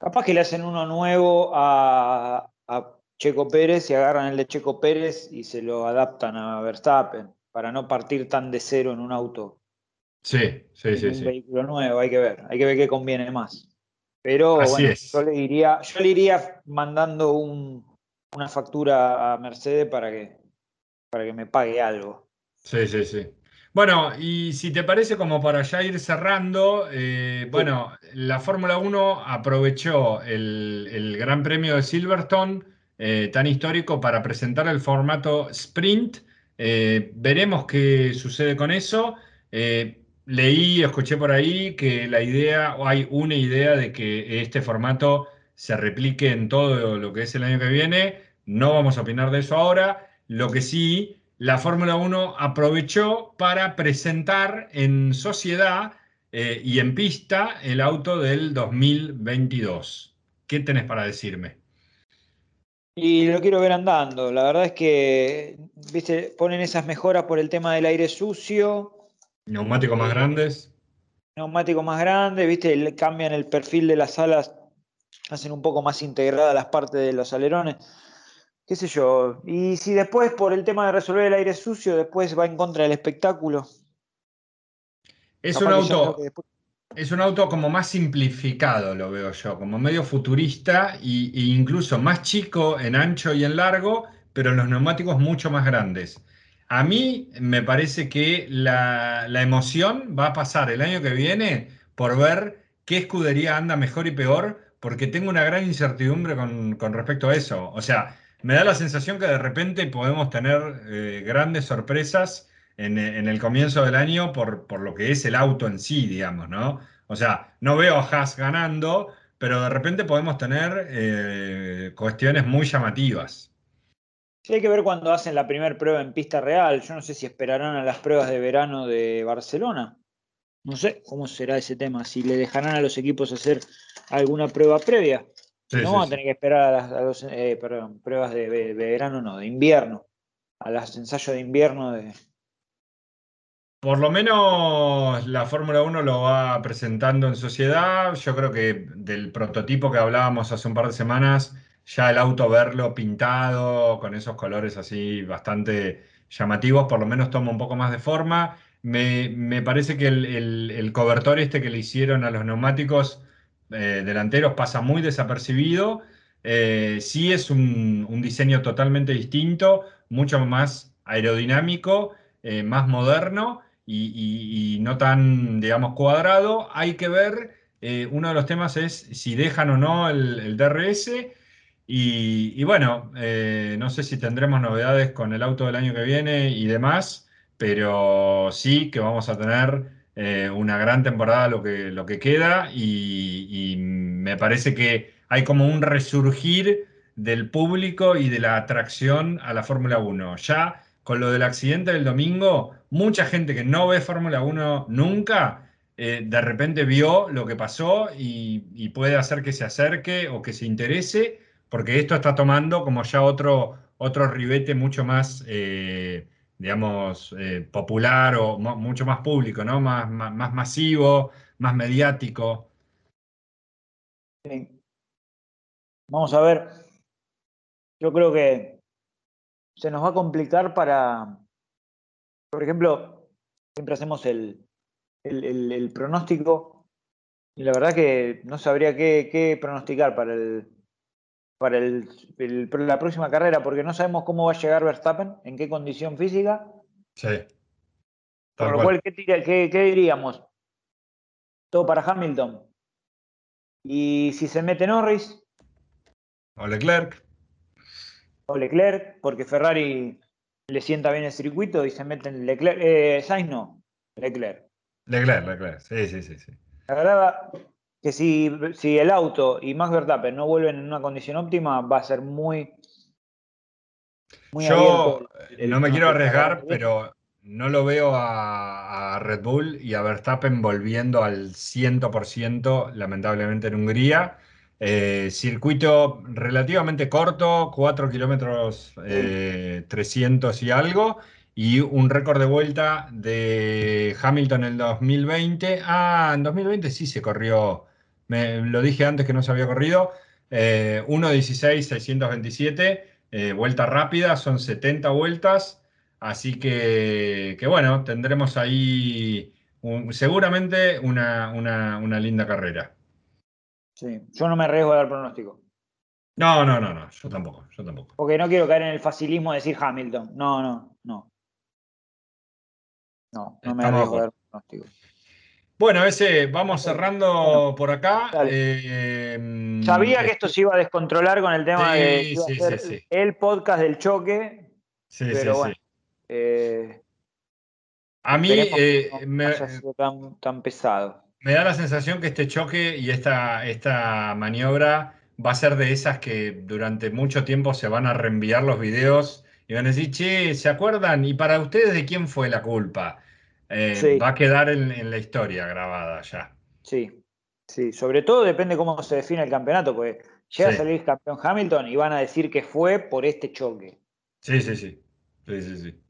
Capaz que le hacen uno nuevo a, a Checo Pérez y agarran el de Checo Pérez y se lo adaptan a Verstappen para no partir tan de cero en un auto. Sí, sí, en sí. Un sí. vehículo nuevo, hay que ver, hay que ver qué conviene más. Pero así bueno, es. yo le iría, yo le iría mandando un, una factura a Mercedes para que, para que me pague algo. Sí, sí, sí. Bueno, y si te parece, como para ya ir cerrando, eh, bueno, la Fórmula uno aprovechó el, el Gran Premio de Silverstone, eh, tan histórico, para presentar el formato sprint. Eh, veremos qué sucede con eso. Eh, leí, escuché por ahí que la idea, o hay una idea de que este formato se replique en todo lo que es el año que viene. No vamos a opinar de eso ahora. Lo que sí... la Fórmula uno aprovechó para presentar en sociedad eh, y en pista el auto del dos mil veintidós. ¿Qué tenés para decirme? Y lo quiero ver andando. La verdad es que, viste, ponen esas mejoras por el tema del aire sucio. Neumáticos más grandes. Neumáticos más grandes, viste, le cambian el perfil de las alas, hacen un poco más integradas las partes de los alerones. Qué sé yo, y si después por el tema de resolver el aire sucio, después va en contra del espectáculo. Es un auto, después... es un auto como más simplificado, lo veo yo, como medio futurista y, e incluso más chico en ancho y en largo, pero los neumáticos mucho más grandes. A mí me parece que la, la emoción va a pasar el año que viene por ver qué escudería anda mejor y peor, porque tengo una gran incertidumbre con, con respecto a eso. O sea, me da la sensación que de repente podemos tener eh, grandes sorpresas en, en el comienzo del año por, por lo que es el auto en sí, digamos, ¿no? O sea, no veo a Haas ganando, pero de repente podemos tener eh, cuestiones muy llamativas. Sí, hay que ver cuando hacen la primera prueba en pista real. Yo no sé si esperarán a las pruebas de verano de Barcelona. No sé cómo será ese tema, si le dejarán a los equipos hacer alguna prueba previa. Sí, no sí, vamos a tener que esperar a las, a los, eh, perdón, pruebas de, de, de verano, no, de invierno, a los ensayos de invierno. De... Por lo menos la Fórmula uno lo va presentando en sociedad. Yo creo que del prototipo que hablábamos hace un par de semanas, ya el auto verlo pintado, con esos colores así bastante llamativos, por lo menos toma un poco más de forma. Me, me parece que el, el, el cobertor este que le hicieron a los neumáticos... Eh, delanteros pasa muy desapercibido. Eh, sí es un, un diseño totalmente distinto, mucho más aerodinámico, eh, más moderno y, y, y no tan, digamos, cuadrado. Hay que ver, eh, uno de los temas es si dejan o no el, el D R S y, y bueno, eh, no sé si tendremos novedades con el auto del año que viene y demás, pero sí que vamos a tener eh, una gran temporada lo que, lo que queda y, y me parece que hay como un resurgir del público y de la atracción a la Fórmula uno. Ya con lo del accidente del domingo, mucha gente que no ve Fórmula uno nunca, eh, de repente vio lo que pasó y, y puede hacer que se acerque o que se interese, porque esto está tomando como ya otro, otro ribete mucho más, eh, digamos, eh, popular o mo- mucho más público, ¿no? Más, más, más masivo, más mediático. Sí. Vamos a ver, yo creo que se nos va a complicar para, por ejemplo, siempre hacemos el, el, el, el pronóstico y la verdad que no sabría qué, qué pronosticar para, el, para el, el, la próxima carrera, porque no sabemos cómo va a llegar Verstappen, en qué condición física. Sí. Por lo cual, ¿qué, qué, qué diríamos? Todo para Hamilton. Y si se mete Norris... O Leclerc. O Leclerc, porque Ferrari le sienta bien el circuito y se meten Leclerc. Eh, Sainz no, Leclerc. Leclerc, Leclerc, sí, sí, sí. sí. La verdad que si, si el auto y Max Verstappen no vuelven en una condición óptima, va a ser muy... muy Yo el, no me quiero arriesgar, pero no lo veo a, a Red Bull y a Verstappen volviendo al cien por ciento, lamentablemente, en Hungría. Eh, circuito relativamente corto, cuatro kilómetros eh, trescientos y algo, y un récord de vuelta de Hamilton en el dos mil veinte. Ah, en dos mil veinte sí se corrió, me, lo dije antes que no se había corrido, eh, uno dieciséis seiscientos veintisiete, eh, vuelta rápida, son setenta vueltas, así que, que bueno, tendremos ahí un, seguramente una, una, una linda carrera. Sí, yo no me arriesgo a dar pronóstico. No, no, no, no, yo tampoco, yo tampoco. Porque no quiero caer en el facilismo de decir Hamilton. No, no, no. No, no me Estamos arriesgo a dar pronóstico. Bueno, ese, vamos cerrando bueno, por acá. Eh, Sabía eh, que esto se iba a descontrolar con el tema sí, de iba sí, a ser sí, sí. el podcast del choque. Sí, pero sí, bueno, sí. Eh, a mí eh, no me haya sido tan, tan pesado. Me da la sensación que este choque y esta, esta maniobra va a ser de esas que durante mucho tiempo se van a reenviar los videos y van a decir, che, ¿se acuerdan? ¿Y para ustedes de quién fue la culpa? Eh, sí. Va a quedar en, en la historia grabada ya. Sí, sí. Sobre todo depende cómo se define el campeonato, porque llega sí. a salir campeón Hamilton y van a decir que fue por este choque. Sí, sí, sí. sí, sí, sí.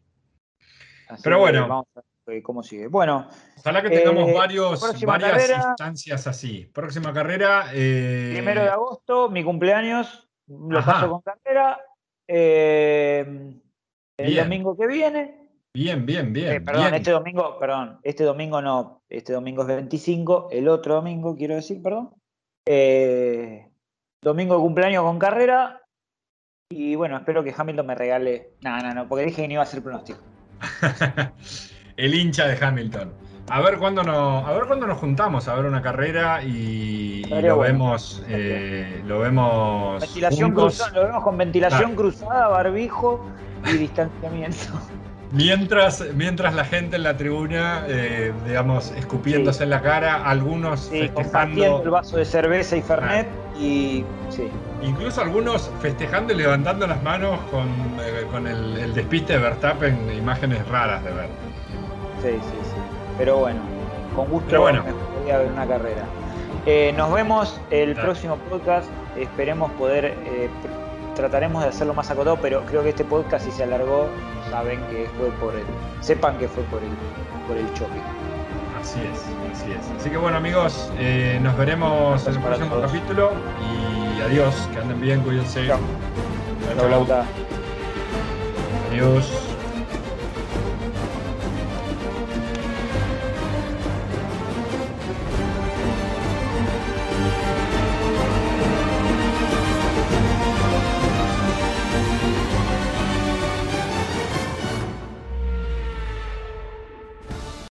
Pero bueno. Vamos a... ¿Cómo sigue? Bueno, ojalá que tengamos eh, varios, varias carrera, instancias así. Próxima carrera. Eh... Primero de agosto, mi cumpleaños, lo Ajá. paso con carrera. Eh, el bien. domingo que viene. Bien, bien, bien. Eh, perdón, bien. este domingo, perdón, este domingo no, este domingo es veinticinco, el otro domingo quiero decir, perdón. Eh, domingo de cumpleaños con carrera. Y bueno, espero que Hamilton me regale. No, no, no, porque dije que no iba a hacer pronóstico. El hincha de Hamilton. A ver cuándo nos, a ver cuándo nos juntamos a ver una carrera y, y lo, bueno. vemos, eh, lo vemos. Ventilación cruzada, lo vemos con ventilación ah. cruzada, barbijo y distanciamiento. Mientras, mientras la gente en la tribuna, eh, digamos, escupiéndose sí. en la cara, algunos sí, festejando. Compartiendo el vaso de cerveza y fernet ah. y. Sí. Incluso algunos festejando y levantando las manos con, eh, con el, el despiste de Verstappen, imágenes raras de ver. Sí, sí, sí. Pero bueno, con gusto bueno. me gustaría ver una carrera. Eh, nos vemos el claro. próximo podcast. Esperemos poder, eh, trataremos de hacerlo más acotado, pero creo que este podcast si se alargó, saben que fue por el, sepan que fue por el, por el choque. Así es, así es. Así que bueno amigos, eh, nos veremos en el próximo todos. capítulo y adiós, que anden bien, cuídense. Chao. Chao, Lauta. Adiós.